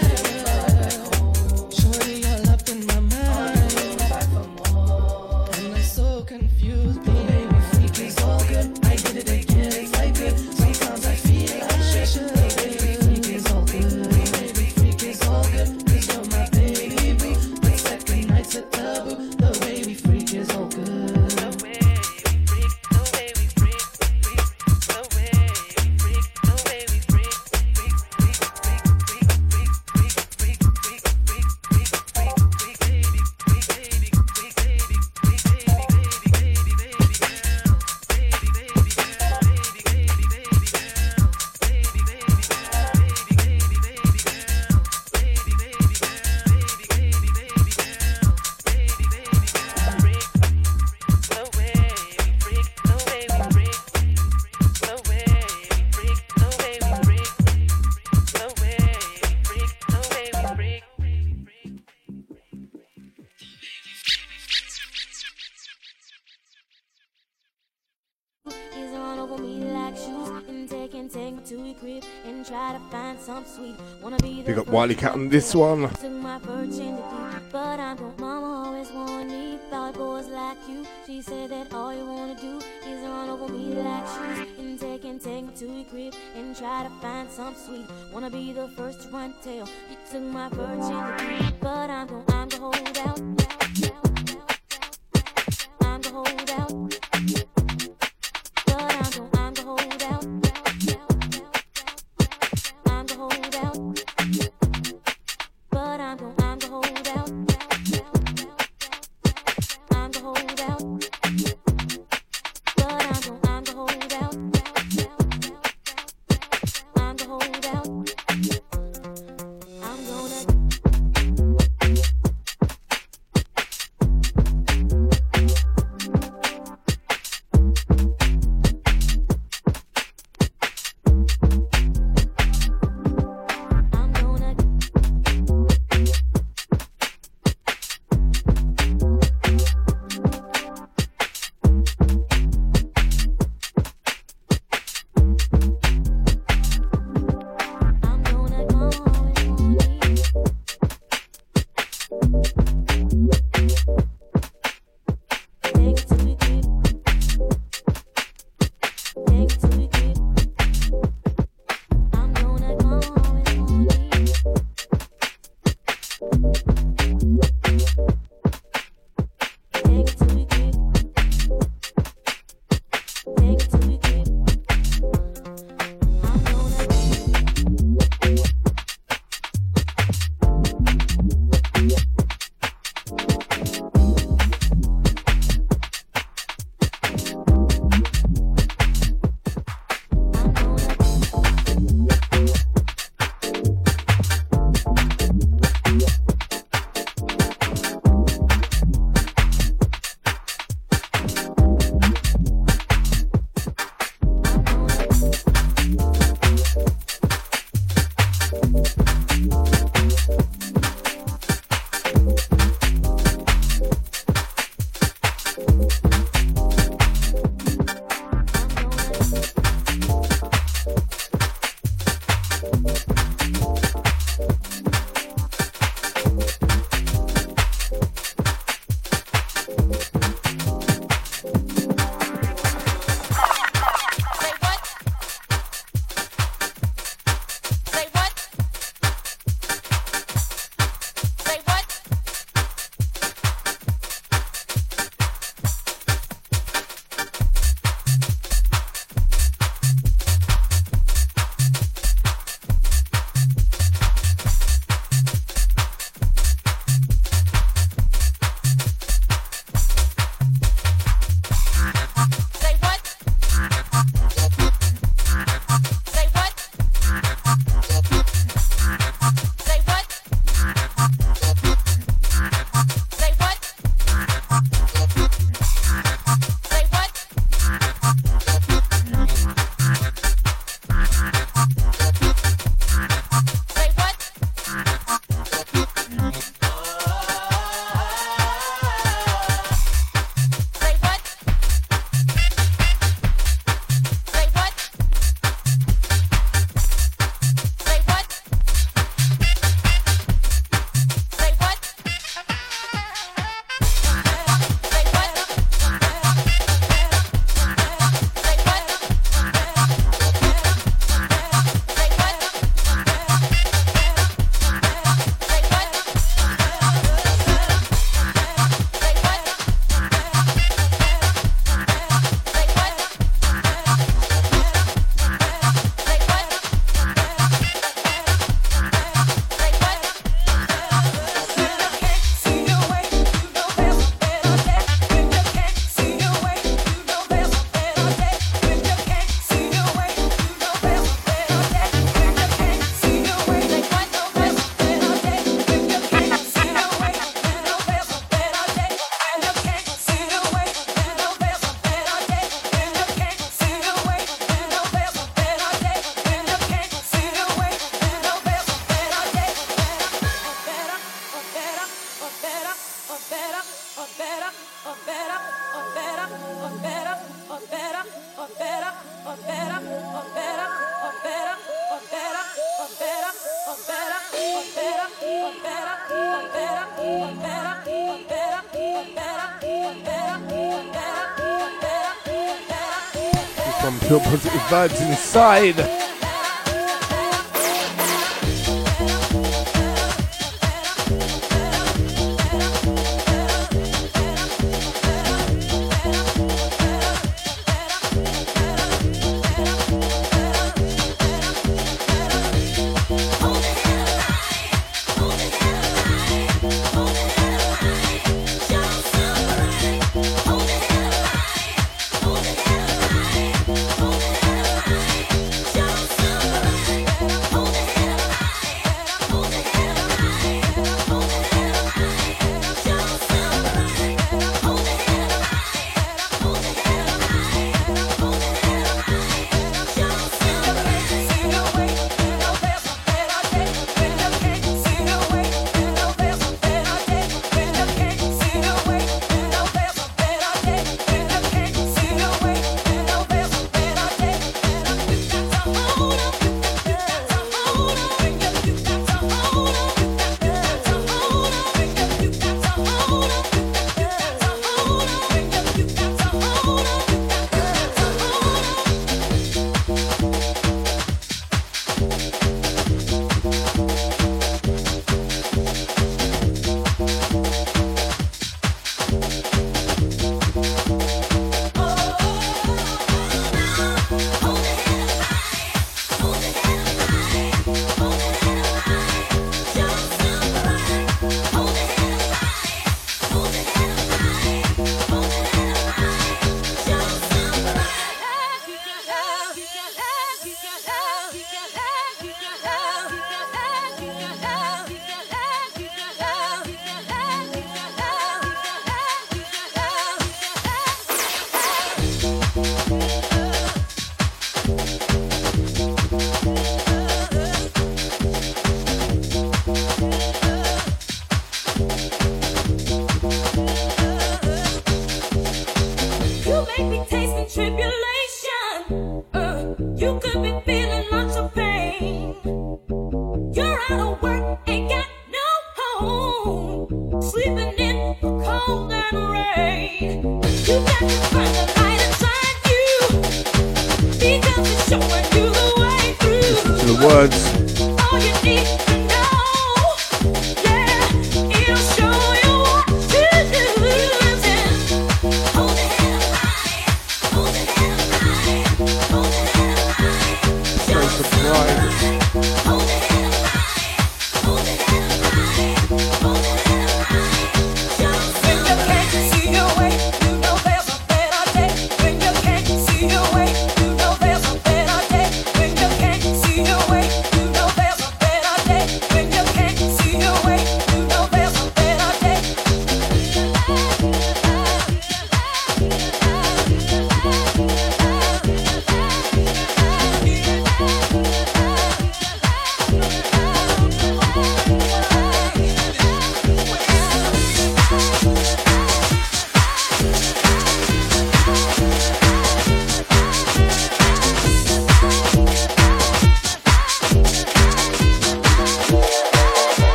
Big up Wiley Cat on this one. But I'm mama always warned me about boys like you. She said that all you wanna do is run over me like shoes and take and take me to your crib and try to find some sweet. Wanna be the first to run tail. You took my virginity, but I'm gonna, I'm gonna hold out. I'm gonna hold out. But I'm gonna, I'm gonna hold out. But I'm gonna, I'm gonna hold out. I'm gonna hold out. But I'm gonna, I'm gonna hold out. I'm gonna hold out. I'm gonna. Some pure positive vibes inside.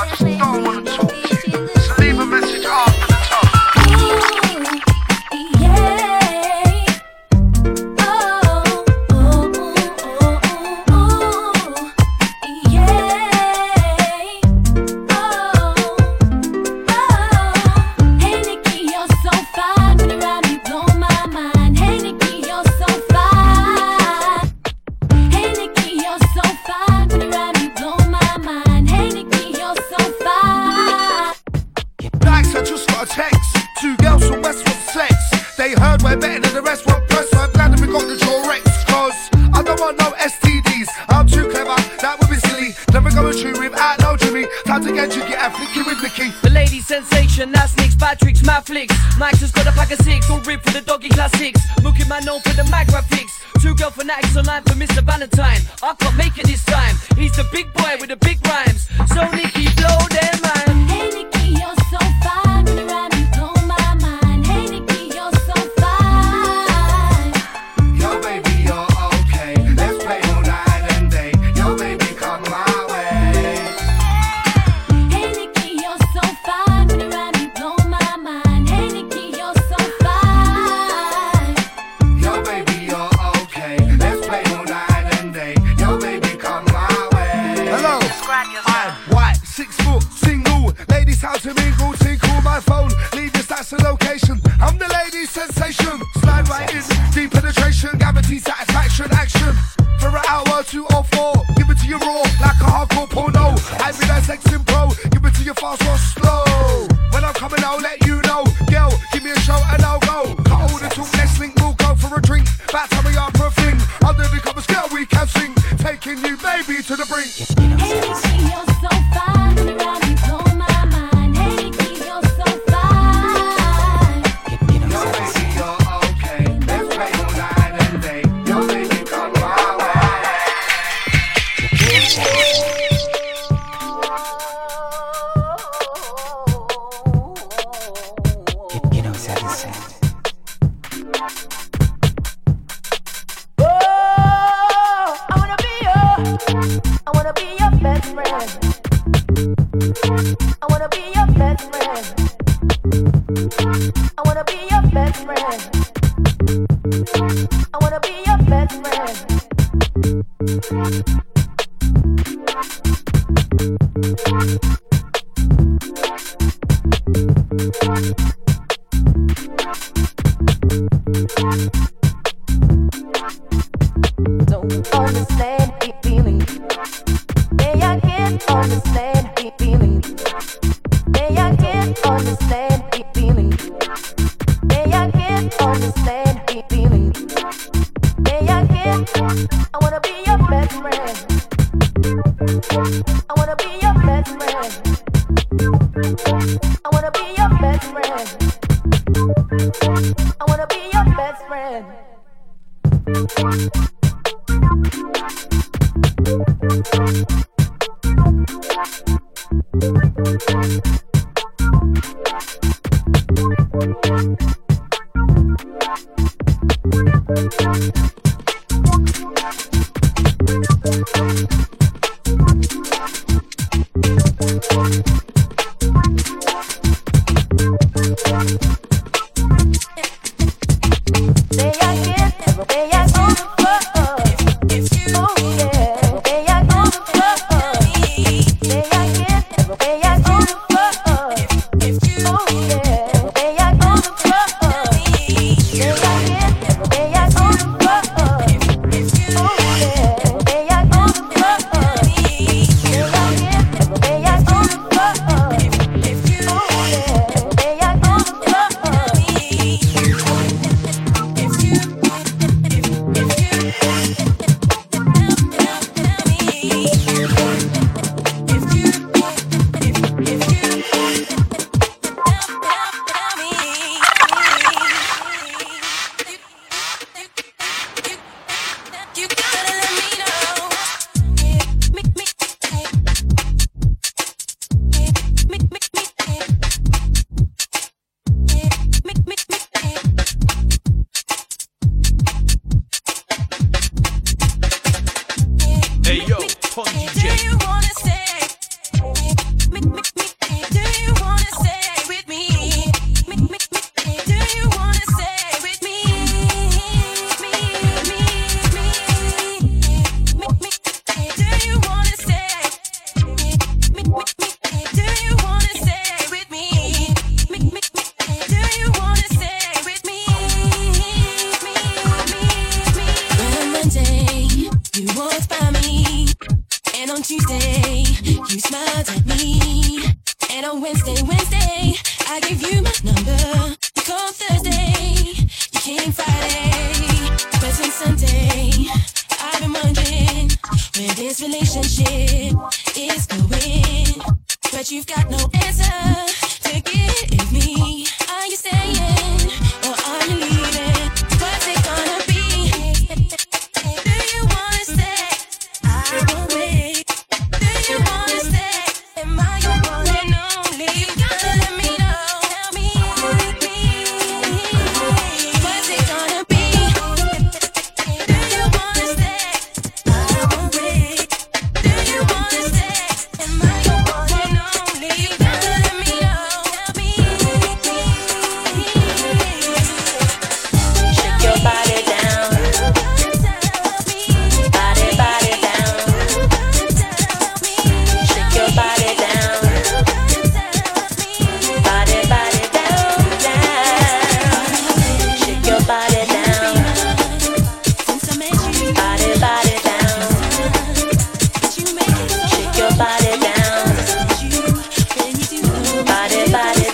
I just don't wanna talk to you. So leave a message after the top. Ooh, yeah. Oh, oh, oh, oh, oh, yeah. Oh, oh. Hey Nikki, you're so fine. When you're around, you blow my mind. Hey Nikki, you're so fine. Hey Nikki, you're so fine. When you're around, you blow my mind. Hey Nikki, I just got a text. Two girls from West with sex. They heard we're better than the rest. We're pressed, so I'm glad that we got the Torex. Cause I don't want no S T Ds. I'm too clever, that would be silly. Never going to without no Jimmy. Time to get you, get afflicky with Mickey. The lady sensation, that's Nick's, Patrick's, my flicks. Max has got a pack of six, all ripped for the doggy classics. Mookie man known for the mag graphics. Two girl fanatics online for Mister Valentine. I can't make it this time. He's the big boy with the big rhymes. So Nicky, blow their mind. Hey Nicky, you're so fine. And on Tuesday, you smiled at me. And on Wednesday, Wednesday, I gave you my number. You called Thursday, you came Friday. But since Sunday, I've been wondering where this relationship is going. But you've got no answer to give me. Are you staying or are you leaving? What's it gonna be? Do you wanna stay? I will wait. Do you wanna stay? Am I your one and only? You gotta let me know. Tell me, me. What's it gonna be? Do you wanna stay? I will wait. Do you wanna stay? Am I your one and only? You gotta let me know. Tell me, me. Shake your body down. Body, body down. Shake your body down. Body, body down, down. Shake your body down. Since I met you, Body, body down. but you make it so Shake your body down. you when you do. Body, body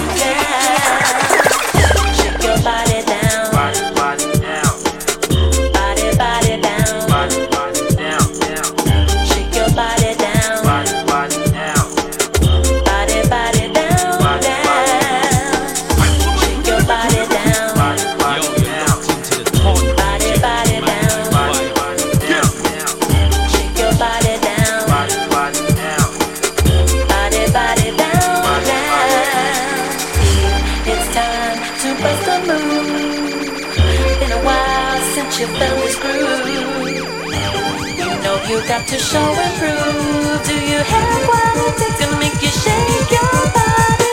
down, down. Shake your body down. Body, body down. Shake your body down. Body, body down, down. Shake your body down. Body, body down. Shake your body down. Body, body down, down. It's time to bust a move. Been a while since you felt this groove. You know you got to show and prove. Do you have what it takes to make you shake your body down?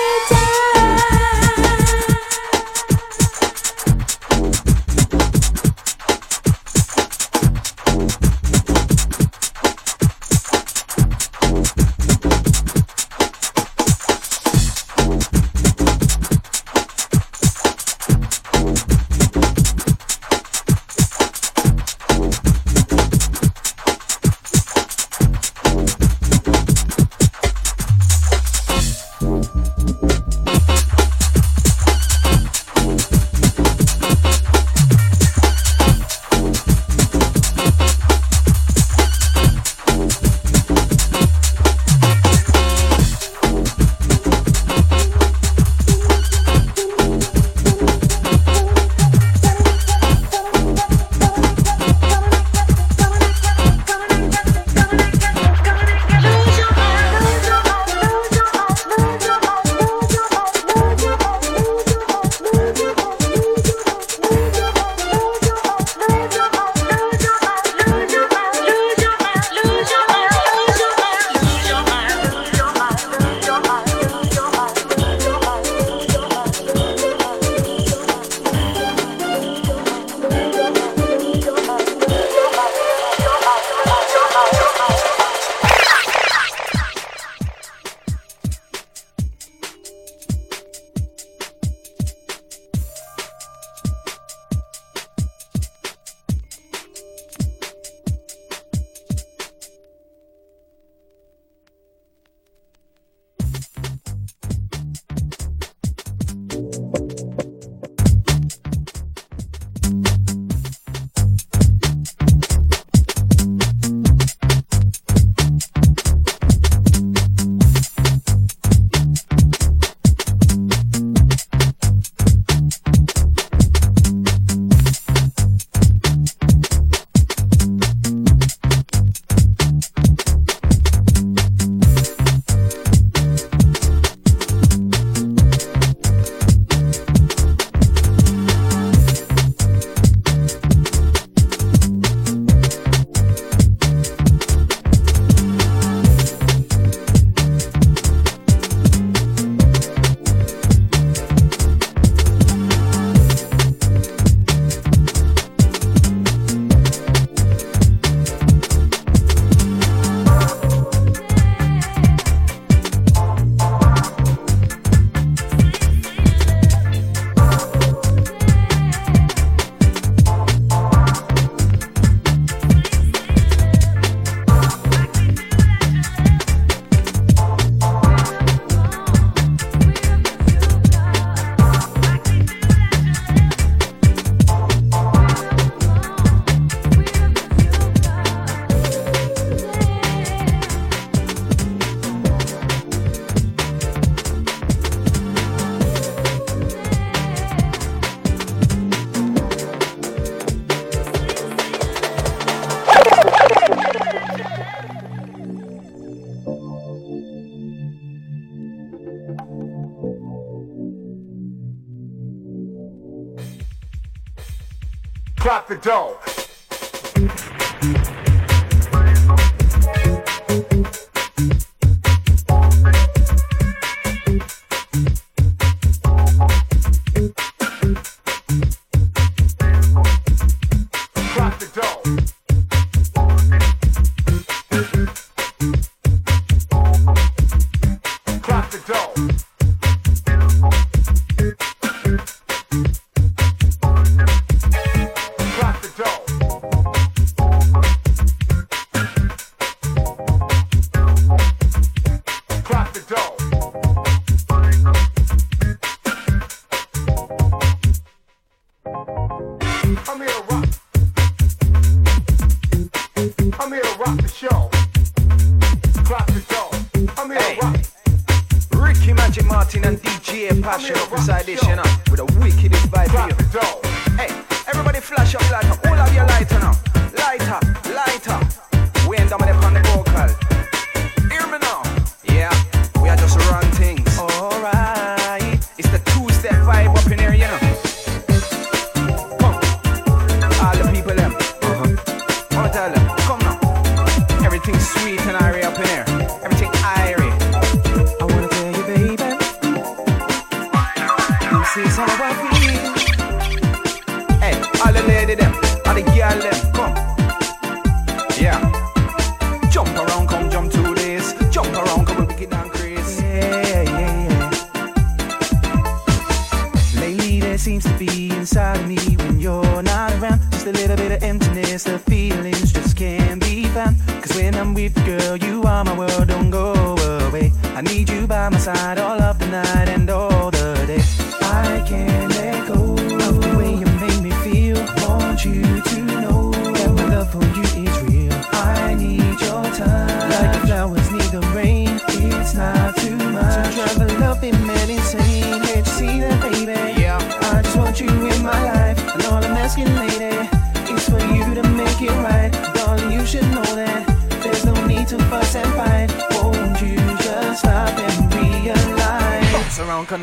drop the dough.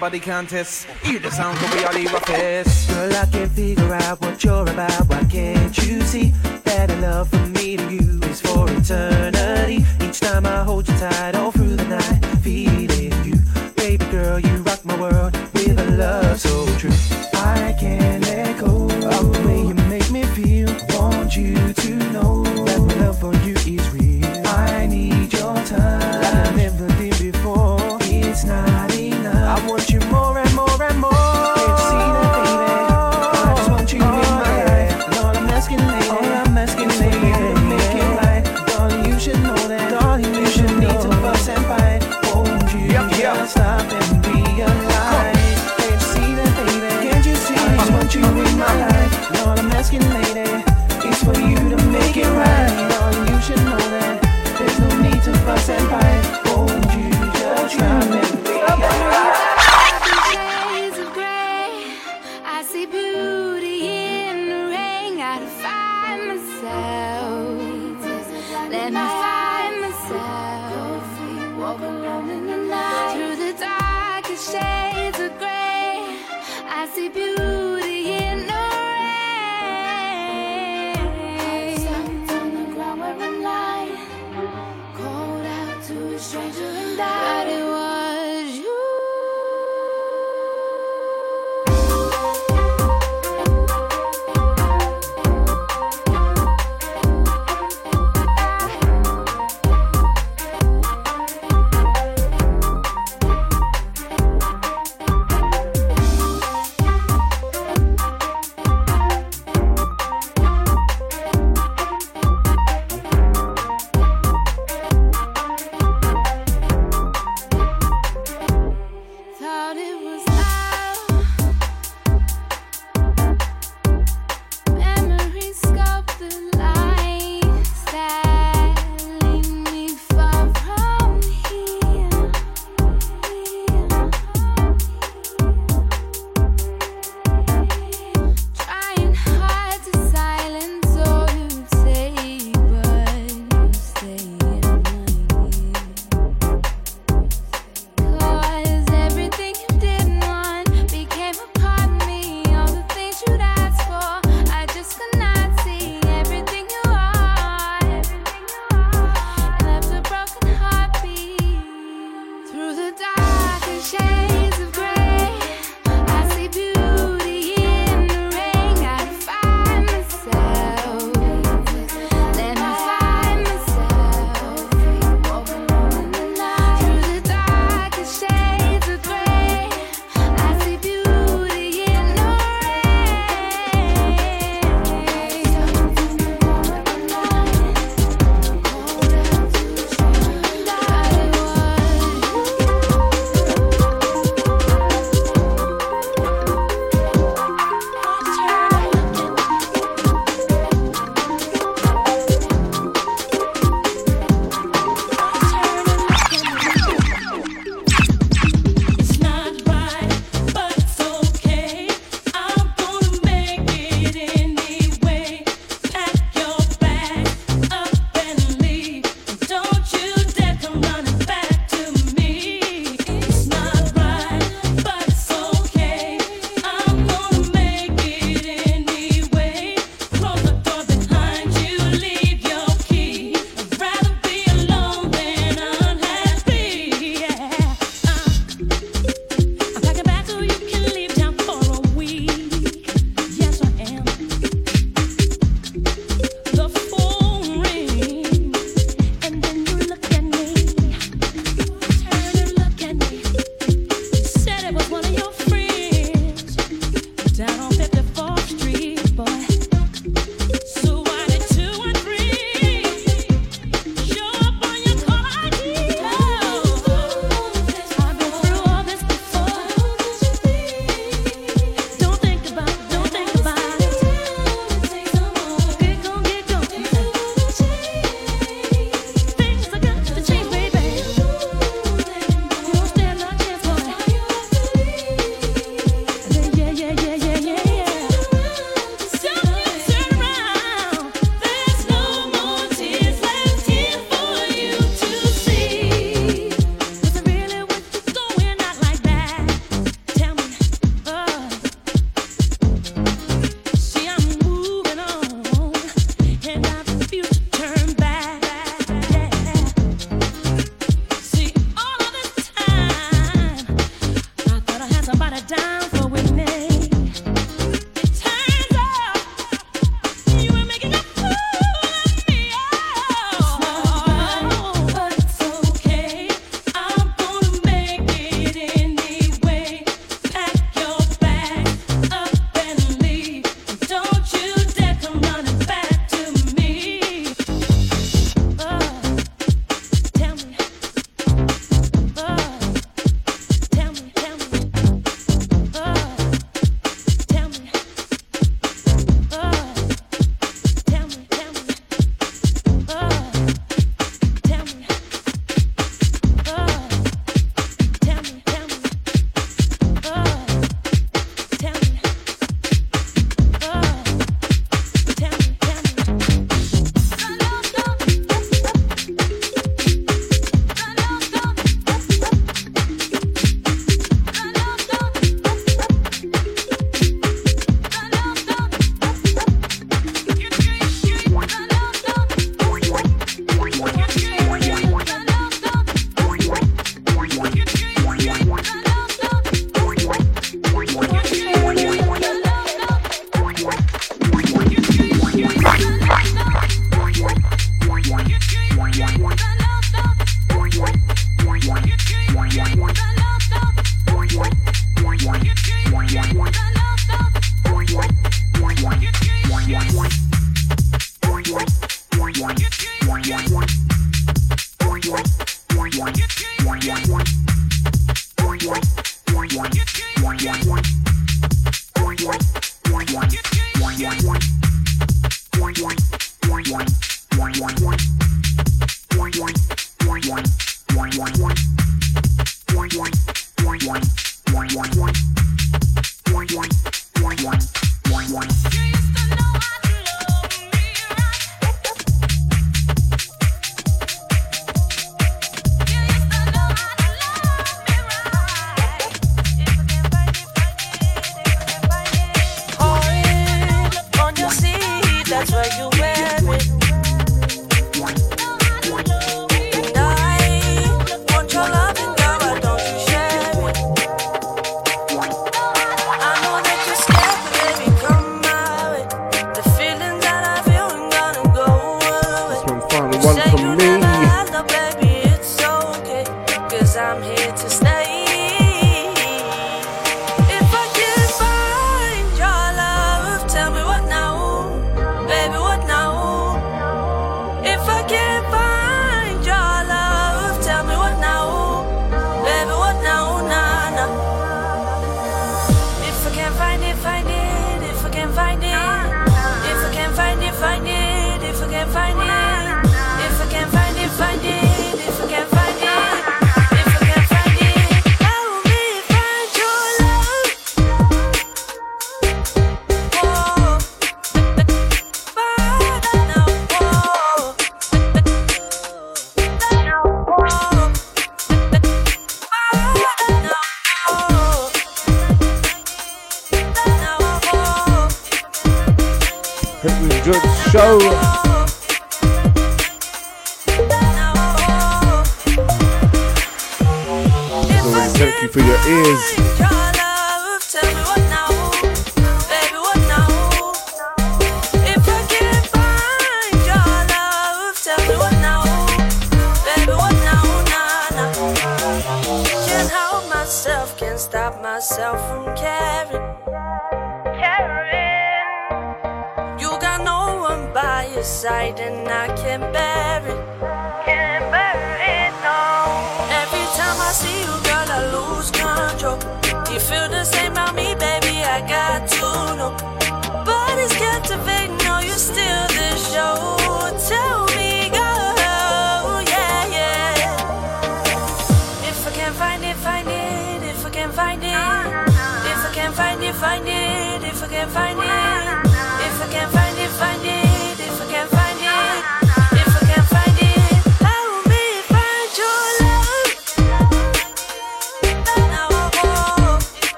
Nobody can test. You the sound could be all the roughest. Girl, I can't figure out what you're about. Why can't you see that a love from me to you is for eternity? Each time I hold you tight all through the night, feeling you, baby girl, you rock my world with a love so true. I can't let go of the way you make me feel. Want you to know that my love for you is real. I need your time like I never did before. It's not. I want you more and more and more. Can't see that, baby. I just want you oh, in my yeah. life. And all I'm asking, lady, all I'm asking, lady, is to make it right. Darling, you should know that. Darling, you, you should know. Need to fuss and fight. Won't you yep, just yep. stop and realize? Can't see that, baby. Can't you see? I just want you in my life. And all I'm asking, lady, is for you to make it right. Darling, you should know that. There's no need to fuss and fight. Won't you just try and realize?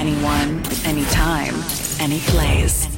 Anyone, anytime, any place.